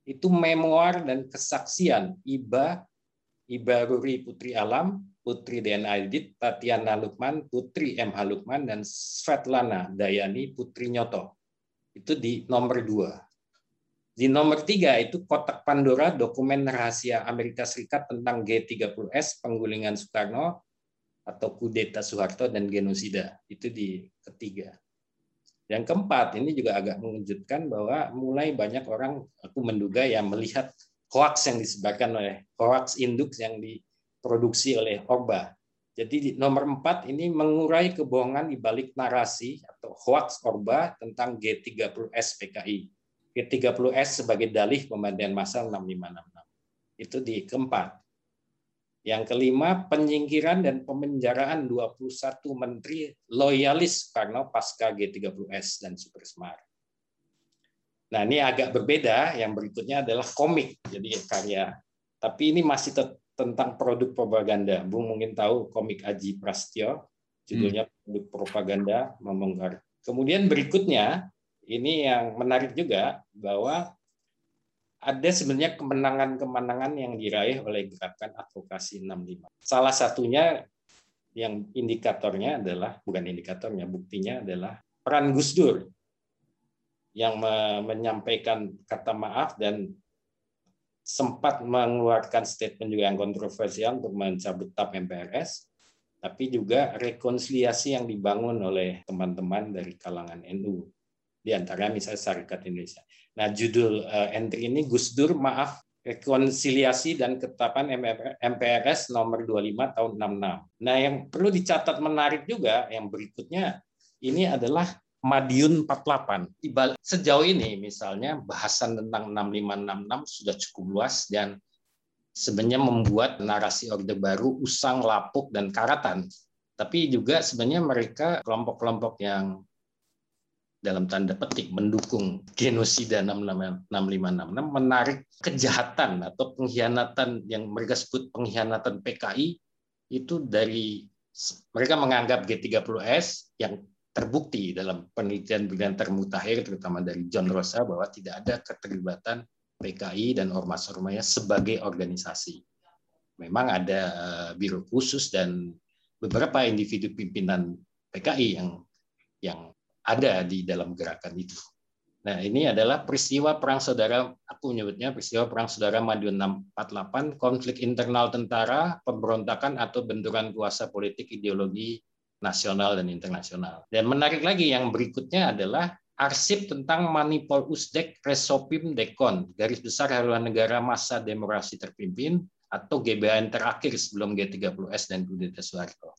itu memoir dan kesaksian Iba Ruri Putri Alam, Putri DNA Edit, Tatiana Lukman, Putri MH Lukman, dan Svetlana Dayani Putri Nyoto. Itu di nomor 2. Di nomor 3 itu Kotak Pandora, dokumen rahasia Amerika Serikat tentang G30S, penggulingan Soekarno, atau kudeta Soeharto, dan genosida. Itu di ketiga. Yang keempat, ini juga agak mengejutkan bahwa mulai banyak orang, aku menduga yang melihat hoaks yang disebarkan oleh hoaks induk yang diproduksi oleh Orba. Jadi nomor 4 ini mengurai kebohongan di balik narasi atau hoaks Orba tentang G30S PKI. G30S sebagai dalih pembantaian massal 6566. Itu di keempat. Yang kelima, penyingkiran dan pemenjaraan 21 menteri loyalis karena pasca G30S dan Super Semar. Nah, ini agak berbeda. Yang berikutnya adalah komik, jadi karya. Tapi ini masih tentang produk propaganda. Bung mungkin tahu komik Aji Prastyo, judulnya Produk Propaganda Memungkar. Kemudian berikutnya, ini yang menarik juga, bahwa ada sebenarnya kemenangan-kemenangan yang diraih oleh gerakan advokasi 65. Salah satunya yang indikatornya adalah, bukan indikatornya, buktinya adalah peran Gus Dur yang menyampaikan kata maaf dan sempat mengeluarkan statement juga yang kontroversial untuk mencabut TAP MPRS, tapi juga rekonsiliasi yang dibangun oleh teman-teman dari kalangan NU, di antara misalnya Serikat Indonesia. Nah, judul entry ini Gus Dur maaf rekonsiliasi dan ketetapan MPRS nomor 25 tahun 66. Nah, yang perlu dicatat menarik juga yang berikutnya ini adalah Madiun 48. Sejauh ini misalnya bahasan tentang 6566 sudah cukup luas dan sebenarnya membuat narasi Orde Baru usang, lapuk, dan karatan. Tapi juga sebenarnya mereka kelompok-kelompok yang dalam tanda petik mendukung genosida 6566 menarik kejahatan atau pengkhianatan yang mereka sebut pengkhianatan PKI itu dari mereka menganggap G30S yang terbukti dalam penelitian termutakhir terutama dari John Roosa bahwa tidak ada keterlibatan PKI dan ormas-ormasnya sebagai organisasi. Memang ada biro khusus dan beberapa individu pimpinan PKI yang ada di dalam gerakan itu. Nah, ini adalah peristiwa perang saudara, aku menyebutnya peristiwa perang saudara Madiun 648, konflik internal tentara, pemberontakan atau benturan kuasa politik ideologi nasional dan internasional. Dan menarik lagi yang berikutnya adalah arsip tentang Manipol Usdek Resopim Dekon, garis besar haluan negara masa demokrasi terpimpin atau GBHN terakhir sebelum G30S dan Kudeta Soeharto.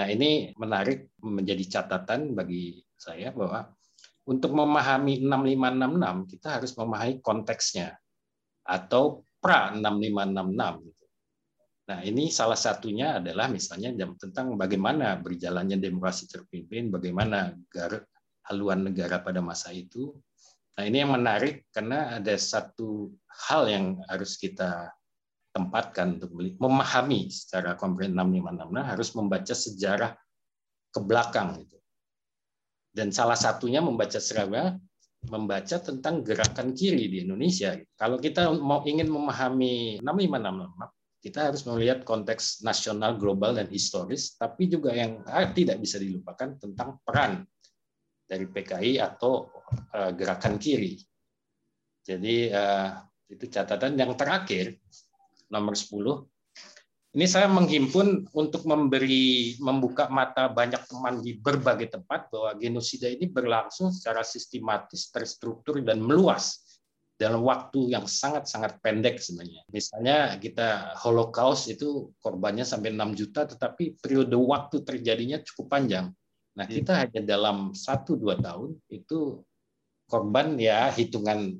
Nah, ini menarik menjadi catatan bagi saya bahwa untuk memahami 6566 kita harus memahami konteksnya atau pra 6566. Nah, ini salah satunya adalah misalnya tentang bagaimana berjalannya demokrasi terpimpin, bagaimana haluan negara pada masa itu. Nah, ini yang menarik karena ada satu hal yang harus kita tempatkan untuk memahami secara komprehensif 6566 harus membaca sejarah ke belakang. Dan salah satunya membaca tentang gerakan kiri di Indonesia. Kalau kita mau ingin memahami 6566, kita harus melihat konteks nasional, global, dan historis, tapi juga yang tidak bisa dilupakan tentang peran dari PKI atau gerakan kiri. Jadi itu catatan yang terakhir, nomor 10. Ini saya menghimpun untuk membuka mata banyak teman di berbagai tempat bahwa genosida ini berlangsung secara sistematis, terstruktur, dan meluas dalam waktu yang sangat-sangat pendek sebenarnya. Misalnya kita Holocaust itu korbannya sampai 6 juta, tetapi periode waktu terjadinya cukup panjang. Nah, kita hanya dalam 1-2 tahun itu korban ya hitungan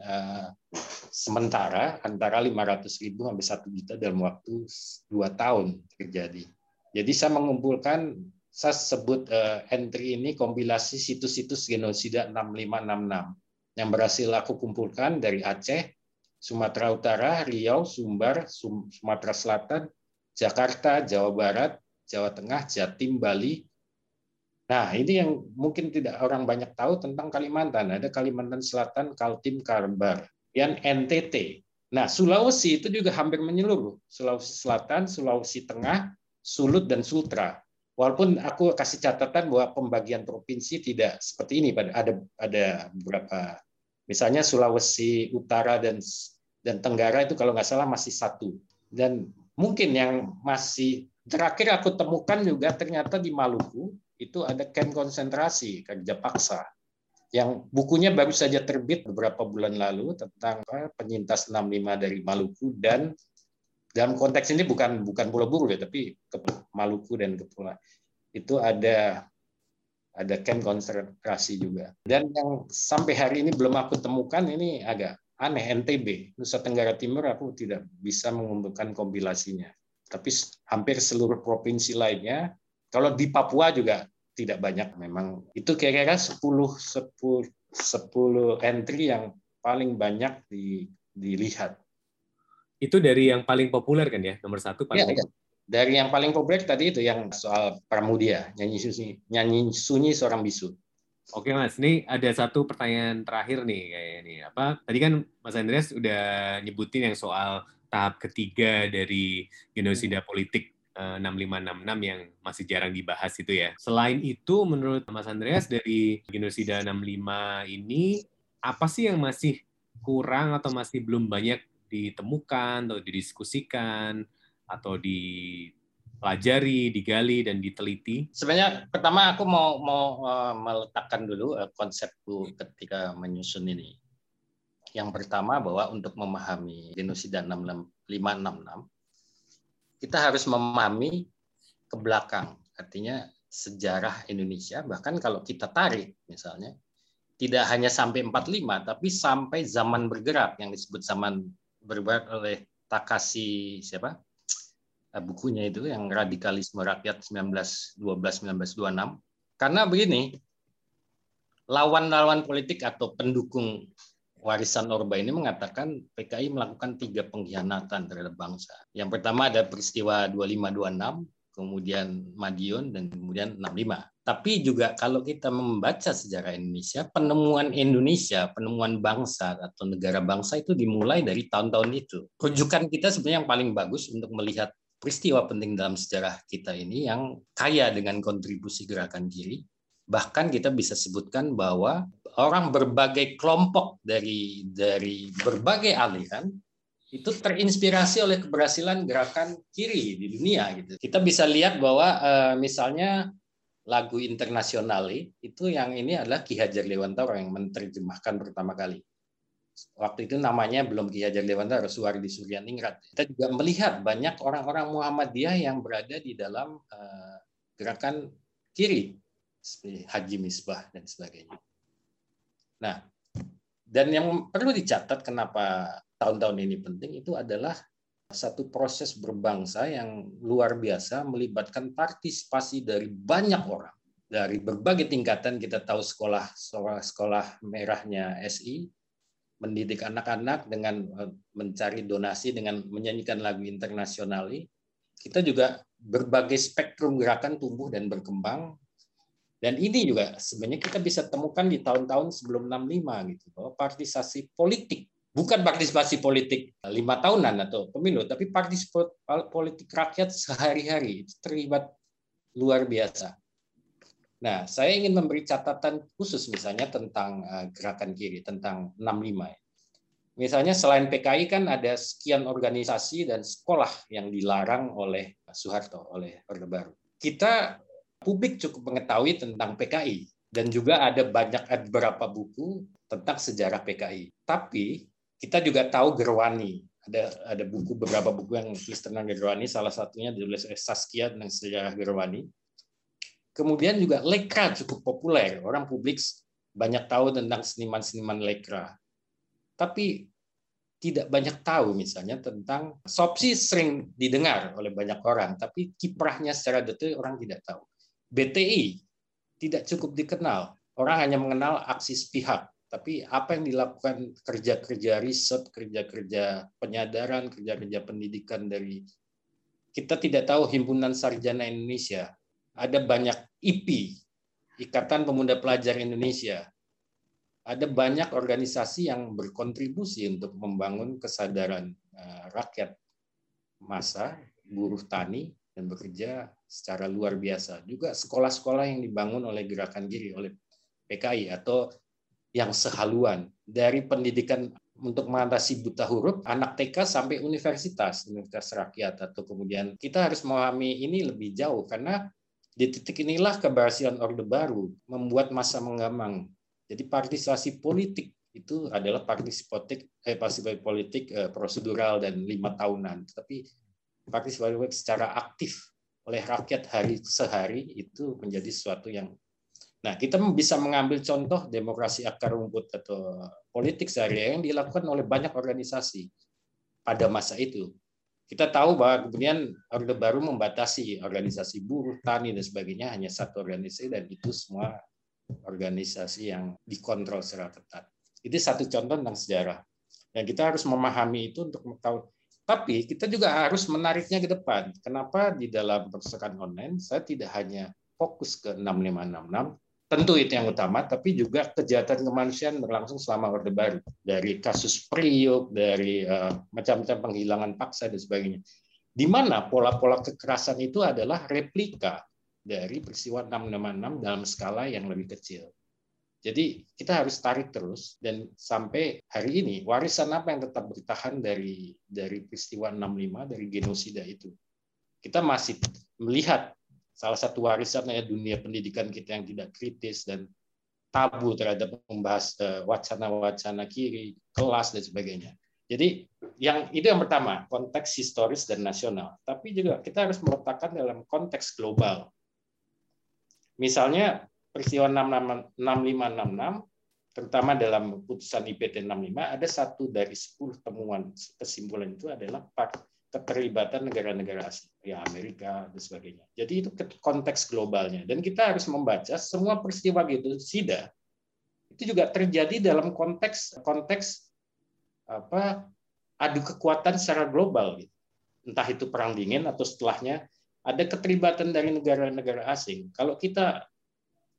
sementara antara 500.000 sampai 1 juta dalam waktu 2 tahun terjadi. Jadi saya mengumpulkan, saya sebut entry ini kompilasi situs-situs genosida 6566. Yang berhasil aku kumpulkan dari Aceh, Sumatera Utara, Riau, Sumbar, Sumatera Selatan, Jakarta, Jawa Barat, Jawa Tengah, Jatim, Bali. Nah, ini yang mungkin tidak orang banyak tahu tentang Kalimantan. Ada Kalimantan Selatan, Kaltim, Kalbar, dan NTT. Nah, Sulawesi itu juga hampir menyeluruh. Sulawesi Selatan, Sulawesi Tengah, Sulut, dan Sultra. Walaupun aku kasih catatan bahwa pembagian provinsi tidak seperti ini, ada beberapa, misalnya Sulawesi Utara dan Tenggara itu kalau nggak salah masih satu. Dan mungkin yang masih terakhir aku temukan juga ternyata di Maluku itu ada kamp konsentrasi kerja paksa yang bukunya baru saja terbit beberapa bulan lalu tentang penyintas 65 dari Maluku dan Dalam konteks ini bukan Pulau Buru ya, tapi ke Maluku dan Kepulauan itu ada kamp konsentrasi juga. Dan yang sampai hari ini belum aku temukan ini agak aneh, NTB, Nusa Tenggara Timur, aku tidak bisa mengumpulkan kompilasinya. Tapi hampir seluruh provinsi lainnya, kalau di Papua juga tidak banyak memang. Itu kira-kira 10 entry yang paling banyak dilihat. Itu dari yang paling populer kan ya, nomor satu paling populer. Dari yang paling populer tadi itu yang soal Pramudia, nyanyi sunyi seorang bisu. Oke Mas, ini ada satu pertanyaan terakhir nih kayaknya nih. Apa tadi kan Mas Andreas udah nyebutin yang soal tahap ketiga dari genosida politik 6566 yang masih jarang dibahas itu ya. Selain itu menurut Mas Andreas dari genosida 65 ini apa sih yang masih kurang atau masih belum banyak ditemukan atau didiskusikan atau dipelajari, digali, dan diteliti? Sebenarnya pertama aku mau meletakkan dulu konsepku ketika menyusun ini. Yang pertama bahwa untuk memahami genosida 6566, kita harus memahami ke belakang, artinya sejarah Indonesia, bahkan kalau kita tarik misalnya, tidak hanya sampai 45, tapi sampai zaman bergerak, yang disebut zaman bergerak oleh Takashi siapa? Bukunya itu yang Radikalisme Rakyat 1912-1926. Karena begini, lawan-lawan politik atau pendukung warisan Orba ini mengatakan PKI melakukan 3 pengkhianatan terhadap bangsa. Yang pertama ada peristiwa 25-26, kemudian Madiun, dan kemudian 65. Tapi juga kalau kita membaca sejarah Indonesia, penemuan Indonesia, penemuan bangsa atau negara bangsa itu dimulai dari tahun-tahun itu. Rujukan kita sebenarnya yang paling bagus untuk melihat peristiwa penting dalam sejarah kita ini yang kaya dengan kontribusi gerakan kiri. Bahkan kita bisa sebutkan bahwa orang berbagai kelompok dari berbagai aliran itu terinspirasi oleh keberhasilan gerakan kiri di dunia. Gitu. Kita bisa lihat bahwa misalnya lagu Internasionale itu yang ini adalah Ki Hajar Dewantara yang menerjemahkan pertama kali. Waktu itu namanya belum Ki Hajar Dewantara, Suwardi Suryaningrat. Kita juga melihat banyak orang-orang Muhammadiyah yang berada di dalam gerakan kiri, seperti Haji Misbah dan sebagainya. Nah, dan yang perlu dicatat kenapa tahun-tahun ini penting itu adalah satu proses berbangsa yang luar biasa melibatkan partisipasi dari banyak orang. Dari berbagai tingkatan kita tahu sekolah merahnya SI, mendidik anak-anak dengan mencari donasi dengan menyanyikan lagu Internasionale. Kita juga berbagai spektrum gerakan tumbuh dan berkembang. Dan ini juga sebenarnya kita bisa temukan di tahun-tahun sebelum 65 gitu, bahwa partisipasi politik, bukan partisipasi politik 5 tahunan atau pemilu, tapi partisipasi politik rakyat sehari-hari itu terlibat luar biasa. Nah, saya ingin memberi catatan khusus misalnya tentang gerakan kiri, tentang 65. Misalnya selain PKI kan ada sekian organisasi dan sekolah yang dilarang oleh Soeharto, oleh Orde Baru. Kita publik cukup mengetahui tentang PKI dan juga ada beberapa buku tentang sejarah PKI. Tapi kita juga tahu Gerwani, ada beberapa buku yang tulis tentang Gerwani, salah satunya ditulis oleh Saskia tentang sejarah Gerwani. Kemudian juga Lekra cukup populer. Orang publik banyak tahu tentang seniman-seniman Lekra. Tapi tidak banyak tahu misalnya tentang SOPSI sering didengar oleh banyak orang, tapi kiprahnya secara detail orang tidak tahu. BTI tidak cukup dikenal. Orang hanya mengenal aksi sepihak. Tapi apa yang dilakukan kerja-kerja riset, kerja-kerja penyadaran, kerja-kerja pendidikan dari kita tidak tahu Himpunan Sarjana Indonesia. Ada banyak IPI, Ikatan Pemuda Pelajar Indonesia. Ada banyak organisasi yang berkontribusi untuk membangun kesadaran rakyat massa, buruh tani, dan bekerja secara luar biasa. Juga sekolah-sekolah yang dibangun oleh gerakan kiri, oleh PKI, atau yang sehaluan. Dari pendidikan untuk mengatasi buta huruf, anak TK sampai universitas rakyat, atau kemudian kita harus memahami ini lebih jauh, karena di titik inilah keberhasilan Orde Baru membuat massa menggamang. Jadi partisipasi politik itu adalah partisipasi politik prosedural dan 5 tahunan. Tapi tetapi sebagai web secara aktif oleh rakyat hari sehari itu menjadi sesuatu yang, nah kita bisa mengambil contoh demokrasi akar rumput atau politik sehari-hari yang dilakukan oleh banyak organisasi pada masa itu. Kita tahu bahwa kemudian Orde Baru membatasi organisasi buruh, tani, dan sebagainya hanya satu organisasi, dan itu semua organisasi yang dikontrol secara ketat. Itu satu contoh tentang sejarah. Dan kita harus memahami itu untuk tahu. Tapi kita juga harus menariknya ke depan. Kenapa di dalam perpustakaan online saya tidak hanya fokus ke 6566, tentu itu yang utama, tapi juga kejahatan kemanusiaan berlangsung selama Orde Baru. Dari kasus Priok, dari macam-macam penghilangan paksa, dan sebagainya. Di mana pola-pola kekerasan itu adalah replika dari peristiwa 656 dalam skala yang lebih kecil. Jadi kita harus tarik terus, dan sampai hari ini, warisan apa yang tetap bertahan dari peristiwa 65, dari genosida itu. Kita masih melihat salah satu warisannya dunia pendidikan kita yang tidak kritis dan tabu terhadap membahas wacana-wacana kiri, kelas, dan sebagainya. Jadi yang itu yang pertama, konteks historis dan nasional. Tapi juga kita harus meletakkan dalam konteks global. Misalnya peristiwa 6566, terutama dalam putusan IPT 65, ada satu dari 10 temuan kesimpulan itu adalah keterlibatan negara-negara asing, ya Amerika dan sebagainya. Jadi itu konteks globalnya, dan kita harus membaca semua peristiwa genosida itu juga terjadi dalam konteks apa adu kekuatan secara global, gitu. Entah itu perang dingin atau setelahnya ada keterlibatan dari negara-negara asing. Kalau kita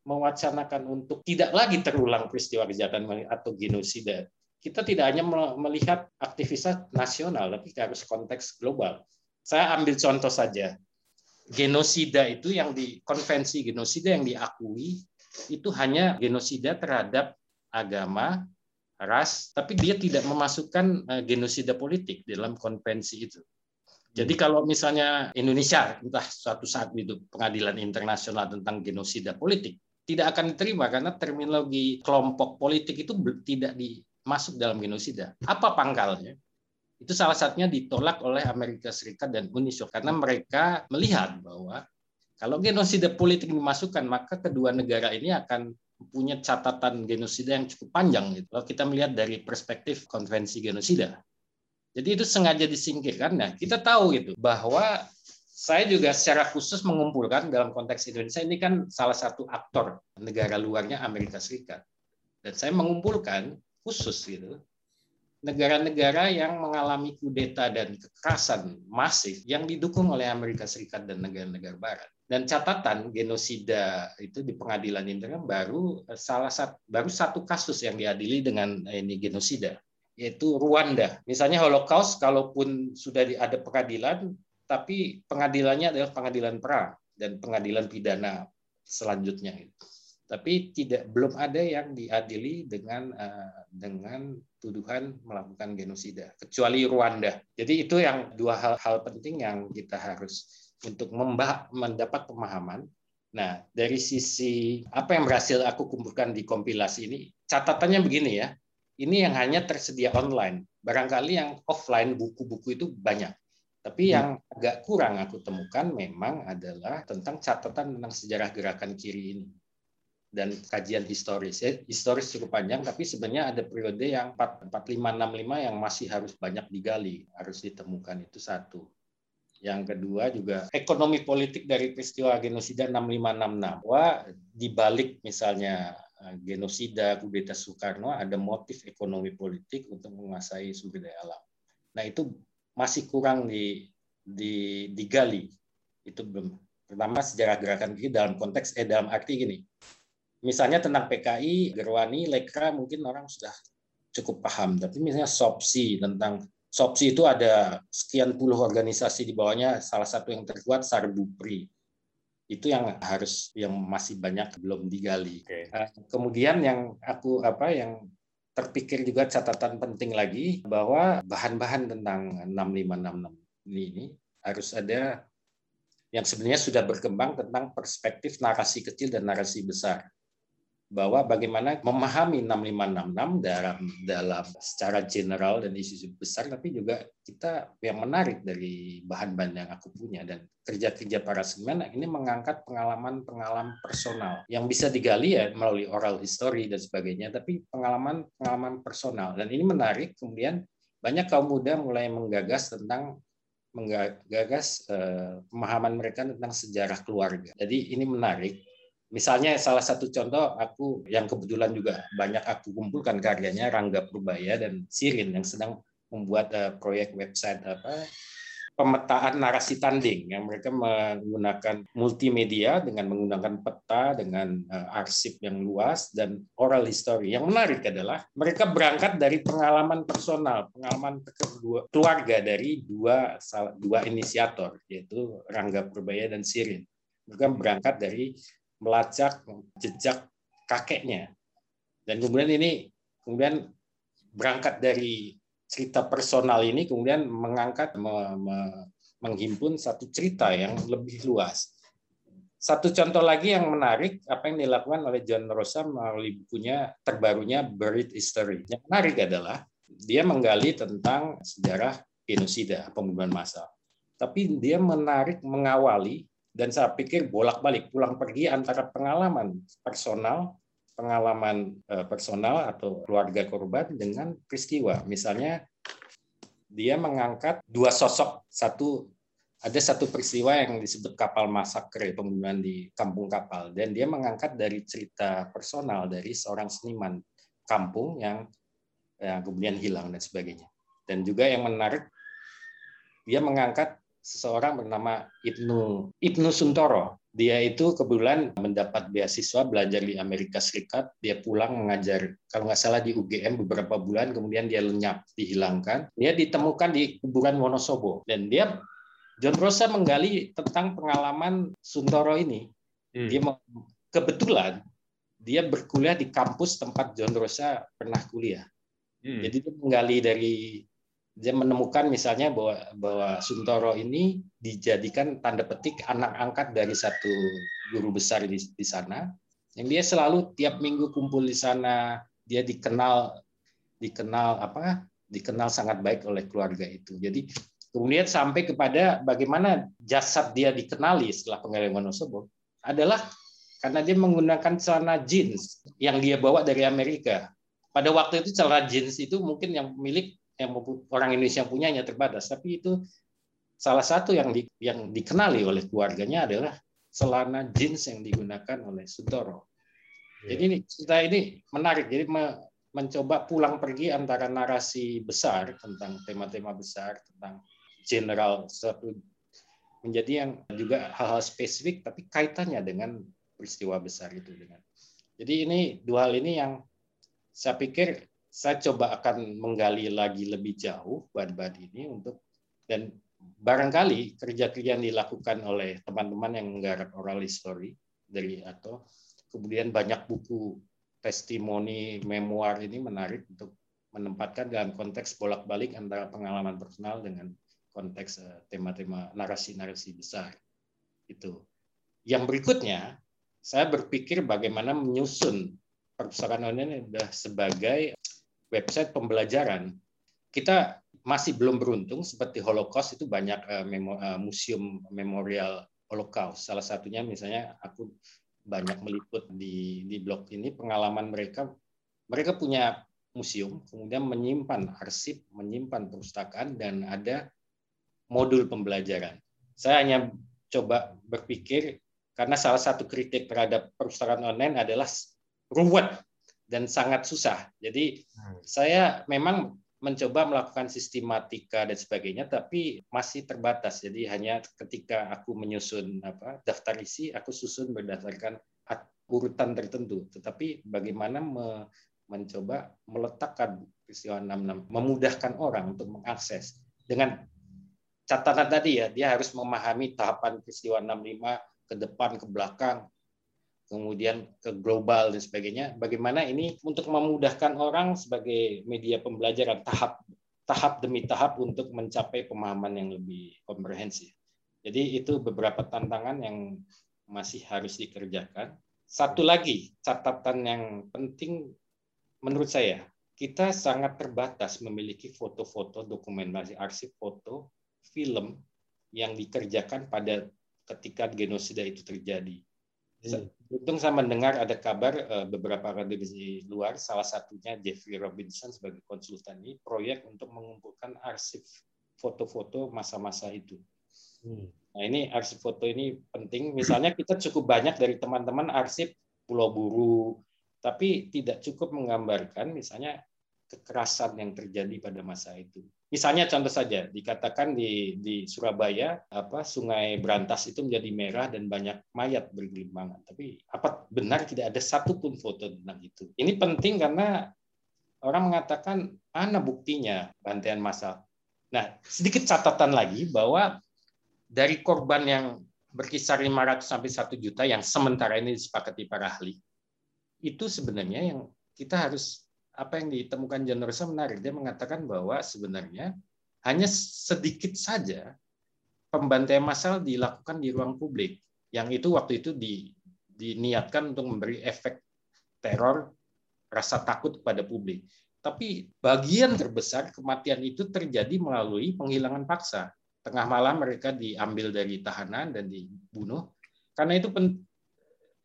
mewacanakan untuk tidak lagi terulang peristiwa kejahatan atau genosida, kita tidak hanya melihat aktivitas nasional, tapi harus konteks global. Saya ambil contoh saja. Genosida itu yang di konvensi genosida yang diakui itu hanya genosida terhadap agama, ras, tapi dia tidak memasukkan genosida politik dalam konvensi itu. Jadi kalau misalnya Indonesia, entah suatu saat itu pengadilan internasional tentang genosida politik, tidak akan diterima karena terminologi kelompok politik itu tidak di masuk dalam genosida. Apa pangkalnya? Itu salah satunya ditolak oleh Amerika Serikat dan Uni Soviet karena mereka melihat bahwa kalau genosida politik dimasukkan, maka kedua negara ini akan punya catatan genosida yang cukup panjang. Gitu. Kalau kita melihat dari perspektif konvensi genosida, jadi itu sengaja disingkirkan. Nah, kita tahu gitu bahwa saya juga secara khusus mengumpulkan dalam konteks Indonesia ini kan salah satu aktor negara luarnya Amerika Serikat, dan saya mengumpulkan khusus gitu negara-negara yang mengalami kudeta dan kekerasan masif yang didukung oleh Amerika Serikat dan negara-negara Barat. Dan catatan genosida itu di pengadilan internasional baru satu kasus yang diadili dengan ini genosida, yaitu Rwanda. Misalnya Holocaust, kalaupun sudah ada pengadilan, tapi pengadilannya adalah pengadilan perang dan pengadilan pidana selanjutnya gitu. Tapi belum ada yang diadili dengan tuduhan melakukan genosida kecuali Rwanda. Jadi itu yang dua hal penting yang kita harus untuk mendapat pemahaman. Nah, dari sisi apa yang berhasil aku kumpulkan di kompilasi ini, catatannya begini ya. Ini yang hanya tersedia online. Barangkali yang offline buku-buku itu banyak. Tapi yang agak kurang aku temukan memang adalah tentang catatan tentang sejarah gerakan kiri ini. Dan kajian historis. Historis cukup panjang, tapi sebenarnya ada periode yang 4565 yang masih harus banyak digali, harus ditemukan, itu satu. Yang kedua juga ekonomi politik dari peristiwa genosida 6566. Wah, di balik misalnya genosida, kudeta Soekarno, ada motif ekonomi politik untuk menguasai sumber daya alam. Nah, itu masih kurang digali. Itu belum. Pertama, sejarah gerakan kiri dalam arti gini. Misalnya tentang PKI, Gerwani, Lekra mungkin orang sudah cukup paham. Tapi misalnya SOPSI, tentang SOPSI itu ada sekian puluh organisasi di bawahnya, salah satu yang terkuat Sarbupri. Itu yang masih banyak belum digali. Okay. Kemudian yang terpikir juga catatan penting lagi bahwa bahan-bahan tentang 6566 ini harus ada yang sebenarnya sudah berkembang tentang perspektif narasi kecil dan narasi besar. bahwa bagaimana memahami 6566 dalam secara general dan isu-isu besar, tapi juga kita yang menarik dari bahan-bahan yang aku punya dan kerja-kerja para seniman ini mengangkat pengalaman-pengalaman personal yang bisa digali ya melalui oral history dan sebagainya, tapi pengalaman-pengalaman personal, dan ini menarik. Kemudian banyak kaum muda mulai menggagas pemahaman mereka tentang sejarah keluarga. Jadi ini menarik. Misalnya salah satu contoh aku yang kebetulan juga banyak aku kumpulkan karyanya Rangga Purubaya dan Sirin yang sedang membuat proyek website pemetaan narasi tanding yang mereka menggunakan multimedia dengan menggunakan peta dengan arsip yang luas dan oral history. Yang menarik adalah mereka berangkat dari pengalaman personal, pengalaman keluarga dari dua inisiator yaitu Rangga Purubaya dan Sirin. Mereka berangkat dari melacak jejak kakeknya. Dan kemudian berangkat dari cerita personal ini, kemudian mengangkat, menghimpun satu cerita yang lebih luas. Satu contoh lagi yang menarik, apa yang dilakukan oleh John Roosa melalui bukunya terbarunya Buried History. Yang menarik adalah dia menggali tentang sejarah genosida, pembunuhan massal. Tapi dia menarik mengawali, dan saya pikir bolak-balik pulang pergi antara pengalaman personal atau keluarga korban dengan peristiwa. Misalnya dia mengangkat dua sosok, ada satu peristiwa yang disebut kapal masakre, pembunuhan di kampung kapal, dan dia mengangkat dari cerita personal dari seorang seniman kampung yang kemudian hilang dan sebagainya. Dan juga yang menarik, dia mengangkat seseorang bernama Ibnu Suntoro. Dia itu kebetulan mendapat beasiswa belajar di Amerika Serikat. Dia pulang mengajar, kalau nggak salah di UGM beberapa bulan, kemudian dia lenyap, dihilangkan. Dia ditemukan di kuburan Wonosobo. Dan John Roosa menggali tentang pengalaman Suntoro ini. Dia kebetulan dia berkuliah di kampus tempat John Roosa pernah kuliah. Jadi dia menggali dari, dia menemukan misalnya bahwa Suntoro ini dijadikan tanda petik anak angkat dari satu guru besar di sana, yang dia selalu tiap minggu kumpul di sana. Dia dikenal sangat baik oleh keluarga itu. Jadi kemudian sampai kepada bagaimana jasad dia dikenali setelah penggalian Wonosobo adalah karena dia menggunakan celana jeans yang dia bawa dari Amerika. Pada waktu itu celana jeans itu mungkin yang orang Indonesia punyanya terbatas, tapi itu salah satu yang dikenali oleh keluarganya adalah celana jeans yang digunakan oleh Suntoro. Jadi ini menarik, jadi mencoba pulang pergi antara narasi besar tentang tema-tema besar, tentang general, satu menjadi yang juga hal-hal spesifik, tapi kaitannya dengan peristiwa besar itu. Jadi ini dua hal ini yang saya pikir saya coba akan menggali lagi lebih jauh bahan-bahan ini dan barangkali kerja-kerja yang dilakukan oleh teman-teman yang menggarap oral history dari atau kemudian banyak buku testimoni memoir ini menarik untuk menempatkan dalam konteks bolak-balik antara pengalaman personal dengan konteks tema-tema narasi-narasi besar itu. Yang berikutnya saya berpikir bagaimana menyusun perpustakaan online sebagai website pembelajaran. Kita masih belum beruntung seperti Holocaust itu banyak museum memorial Holocaust. Salah satunya misalnya aku banyak meliput di blog ini pengalaman mereka punya museum, kemudian menyimpan arsip, menyimpan perpustakaan dan ada modul pembelajaran. Saya hanya coba berpikir karena salah satu kritik terhadap perpustakaan online adalah ruwet dan sangat susah. Jadi saya memang mencoba melakukan sistematika dan sebagainya, tapi masih terbatas. Jadi hanya ketika aku menyusun daftar isi, aku susun berdasarkan urutan tertentu. Tetapi bagaimana mencoba meletakkan peristiwa 66, memudahkan orang untuk mengakses. Dengan catatan tadi ya, dia harus memahami tahapan peristiwa 65 ke depan, ke belakang, kemudian ke global dan sebagainya. Bagaimana ini untuk memudahkan orang sebagai media pembelajaran tahap demi tahap untuk mencapai pemahaman yang lebih komprehensif. Jadi itu beberapa tantangan yang masih harus dikerjakan. Satu lagi catatan yang penting menurut saya, kita sangat terbatas memiliki foto-foto, dokumentasi arsip foto, film yang dikerjakan pada ketika genosida itu terjadi. Untung saya mendengar ada kabar beberapa akademisi luar, salah satunya Jeffrey Robinson sebagai konsultan ini, proyek untuk mengumpulkan arsip foto-foto masa-masa itu. Nah ini arsip foto ini penting. Misalnya kita cukup banyak dari teman-teman arsip Pulau Buru, tapi tidak cukup menggambarkan misalnya kekerasan yang terjadi pada masa itu. Misalnya contoh saja, dikatakan di Surabaya Sungai Brantas itu menjadi merah dan banyak mayat bergelimpangan. Tapi apa benar tidak ada satupun foto tentang itu? Ini penting karena orang mengatakan mana buktinya bantian massal. Nah, sedikit catatan lagi bahwa dari korban yang berkisar 500 sampai 1 juta yang sementara ini disepakati para ahli, itu sebenarnya yang kita harus apa yang ditemukan John Roosa menarik. Dia mengatakan bahwa sebenarnya hanya sedikit saja pembantaian massal dilakukan di ruang publik, yang itu waktu itu diniatkan untuk memberi efek teror, rasa takut kepada publik. Tapi bagian terbesar kematian itu terjadi melalui penghilangan paksa. Tengah malam mereka diambil dari tahanan dan dibunuh. Karena itu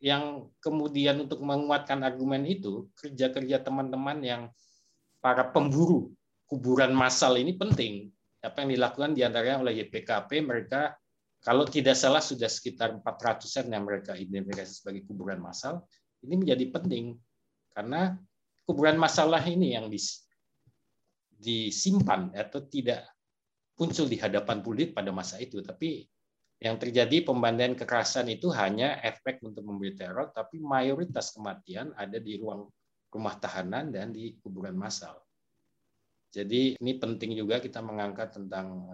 yang kemudian untuk menguatkan argumen itu, kerja-kerja teman-teman yang para pemburu kuburan massal ini penting. Apa yang dilakukan diantaranya oleh YPKP, mereka kalau tidak salah sudah sekitar 400-an yang mereka identifikasi sebagai kuburan massal. Ini menjadi penting karena kuburan masalah ini yang disimpan atau tidak muncul di hadapan publik pada masa itu, tapi yang terjadi pembantaian kekerasan itu hanya efek untuk memberi teror, tapi mayoritas kematian ada di ruang rumah tahanan dan di kuburan massal. Jadi ini penting juga kita mengangkat tentang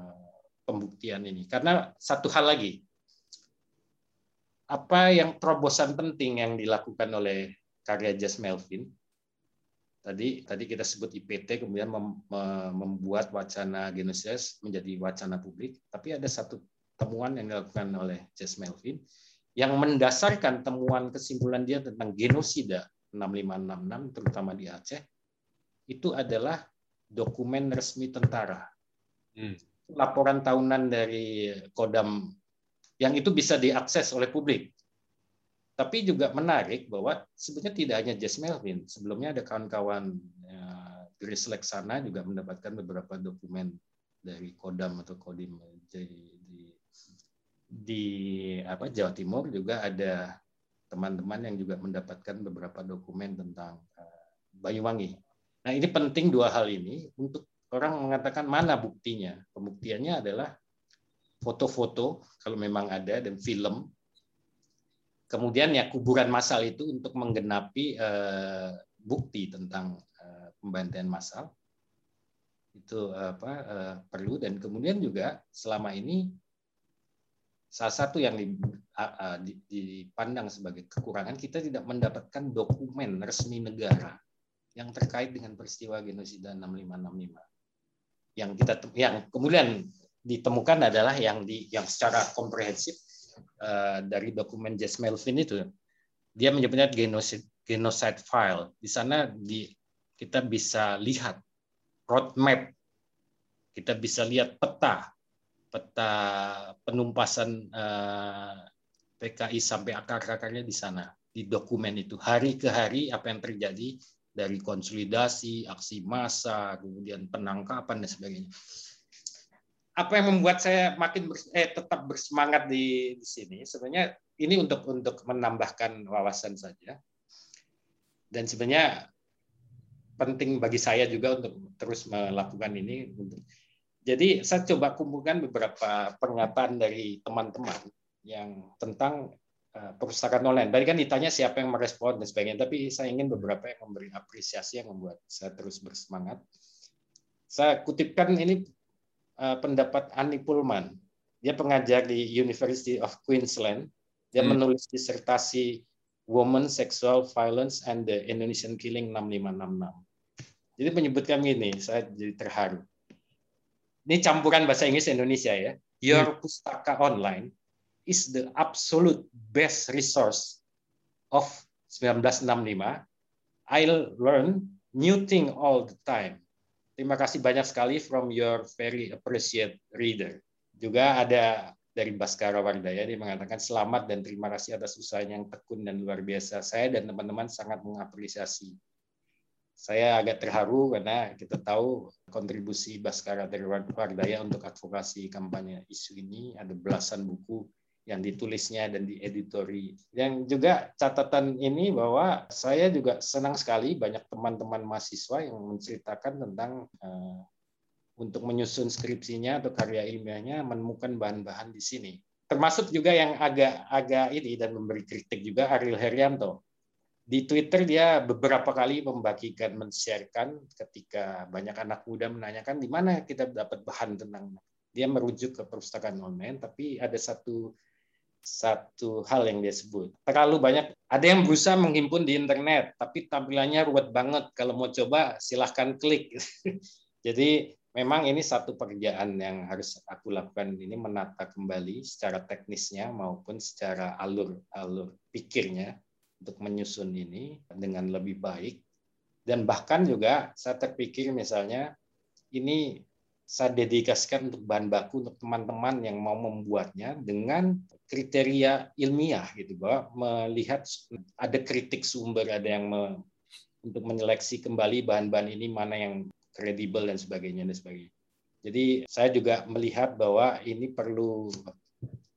pembuktian ini. Karena satu hal lagi, apa yang terobosan penting yang dilakukan oleh karya Jess Melvin, tadi kita sebut IPT, kemudian membuat wacana genosida menjadi wacana publik, tapi ada satu temuan yang dilakukan oleh Jess Melvin yang mendasarkan temuan kesimpulan dia tentang genosida 6566 terutama di Aceh itu adalah dokumen resmi tentara. Laporan tahunan dari Kodam yang itu bisa diakses oleh publik. Tapi juga menarik bahwa sebenarnya tidak hanya Jess Melvin, sebelumnya ada kawan-kawan Grace Leksana juga mendapatkan beberapa dokumen dari Kodam atau Kodim di Jawa Timur, juga ada teman-teman yang juga mendapatkan beberapa dokumen tentang Banyuwangi. Nah ini penting dua hal ini untuk orang mengatakan mana buktinya. Pembuktiannya adalah foto-foto kalau memang ada dan film. Kemudian ya kuburan massal itu untuk menggenapi bukti tentang pembantaian massal itu perlu. Dan kemudian juga selama ini salah satu yang dipandang sebagai kekurangan, kita tidak mendapatkan dokumen resmi negara yang terkait dengan peristiwa genosida 6565. Yang kemudian ditemukan adalah yang secara komprehensif dari dokumen Jess Melvin itu. Dia menyebutnya genocide file. Di sana kita bisa lihat roadmap, kita bisa lihat peta penumpasan PKI sampai akar-akarnya di sana, di dokumen itu. Hari ke hari apa yang terjadi dari konsolidasi, aksi massa, kemudian penangkapan dan sebagainya. Apa yang membuat saya makin tetap bersemangat di sini? Sebenarnya ini untuk menambahkan wawasan saja. Dan sebenarnya penting bagi saya juga untuk terus melakukan ini. Jadi saya coba kumpulkan beberapa pernyataan dari teman-teman yang tentang perpustakaan online. Tadi kan ditanya siapa yang merespon dan sebagainya, tapi saya ingin beberapa yang memberi apresiasi yang membuat saya terus bersemangat. Saya kutipkan ini pendapat Annie Pullman. Dia pengajar di University of Queensland. Dia menulis disertasi Women, Sexual Violence, and the Indonesian Killing 6566. Jadi menyebutkan gini, saya jadi terharu. Ini campuran bahasa Inggris Indonesia ya. Your Pustaka Online is the absolute best resource of 1965, I'll learn new thing all the time. Terima kasih banyak sekali from your very appreciated reader. Juga ada dari Baskara Wardaya, dia mengatakan selamat dan terima kasih atas usahanya yang tekun dan luar biasa. Saya dan teman-teman sangat mengapresiasi. Saya agak terharu karena kita tahu kontribusi Baskara Wardaya untuk advokasi kampanye isu ini. Ada belasan buku yang ditulisnya dan dieditori. Yang juga catatan ini bahwa saya juga senang sekali banyak teman-teman mahasiswa yang menceritakan tentang untuk menyusun skripsinya atau karya ilmiahnya menemukan bahan-bahan di sini. Termasuk juga yang agak-agak ini dan memberi kritik juga Ariel Herianto. Di Twitter dia beberapa kali membagikan, men-sharekan ketika banyak anak muda menanyakan di mana kita dapat bahan tentang. Dia merujuk ke perpustakaan online, tapi ada satu hal yang dia sebut. Terlalu banyak, ada yang berusaha menghimpun di internet, tapi tampilannya ruwet banget. Kalau mau coba, silahkan klik. Jadi memang ini satu pekerjaan yang harus aku lakukan, ini menata kembali secara teknisnya maupun secara alur pikirnya, untuk menyusun ini dengan lebih baik. Dan bahkan juga saya terpikir misalnya, ini saya dedikasikan untuk bahan baku untuk teman-teman yang mau membuatnya dengan kriteria ilmiah, gitu, bahwa melihat ada kritik sumber, ada yang untuk menyeleksi kembali bahan-bahan ini mana yang kredibel dan sebagainya dan sebagainya. Jadi saya juga melihat bahwa ini perlu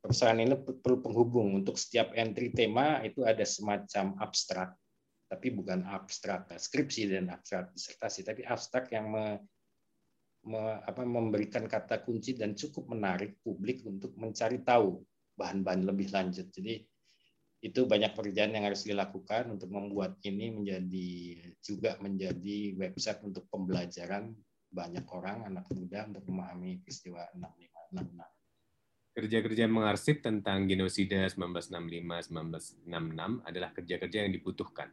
perusahaan ini perlu penghubung. Untuk setiap entry tema itu ada semacam abstrak, tapi bukan abstrak skripsi dan abstrak disertasi, tapi abstrak yang memberikan kata kunci dan cukup menarik publik untuk mencari tahu bahan-bahan lebih lanjut. Jadi itu banyak pekerjaan yang harus dilakukan untuk membuat ini menjadi website untuk pembelajaran banyak orang, anak muda, untuk memahami peristiwa 6566. Kerja-kerja mengarsip tentang genosida 1965-1966 adalah kerja-kerja yang dibutuhkan,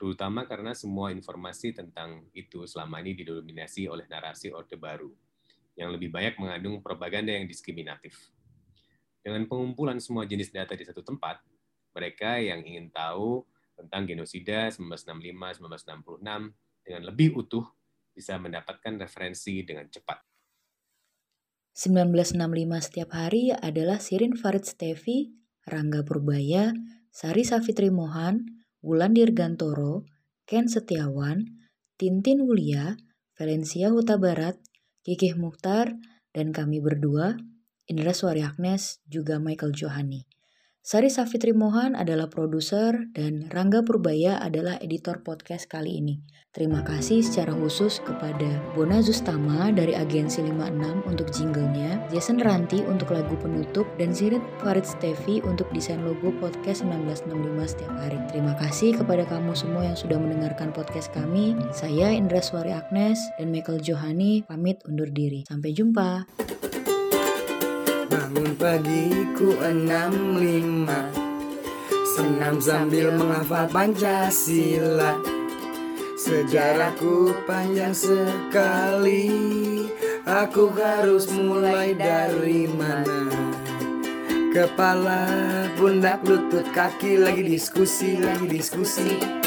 terutama karena semua informasi tentang itu selama ini didominasi oleh narasi Orde Baru, yang lebih banyak mengandung propaganda yang diskriminatif. Dengan pengumpulan semua jenis data di satu tempat, mereka yang ingin tahu tentang genosida 1965-1966 dengan lebih utuh bisa mendapatkan referensi dengan cepat. 1965 setiap hari adalah Sirin Farid Stevi, Rangga Purubaya, Sari Savitri Mohan, Wulan Dirgantoro, Ken Setiawan, Tintin Wulia, Valencia Huta Barat, Kikih Mukhtar, dan kami berdua, Indra Swari Agnes, juga Mikael Johani. Sari Savitri Mohan adalah produser dan Rangga Purubaya adalah editor podcast kali ini. Terima kasih secara khusus kepada Bona Zustama dari Agensi 56 untuk jinglenya, Jason Ranti untuk lagu penutup, dan Sirin Farid Stevi untuk desain logo podcast 1965 setiap hari. Terima kasih kepada kamu semua yang sudah mendengarkan podcast kami. Saya Indra Swari Agnes dan Mikael Johani pamit undur diri. Sampai jumpa. Bangun pagiku 65, senam sambil menghafal Pancasila. Sejarahku panjang sekali, aku harus mulai dari mana? Kepala, pundak, lutut, kaki, lagi diskusi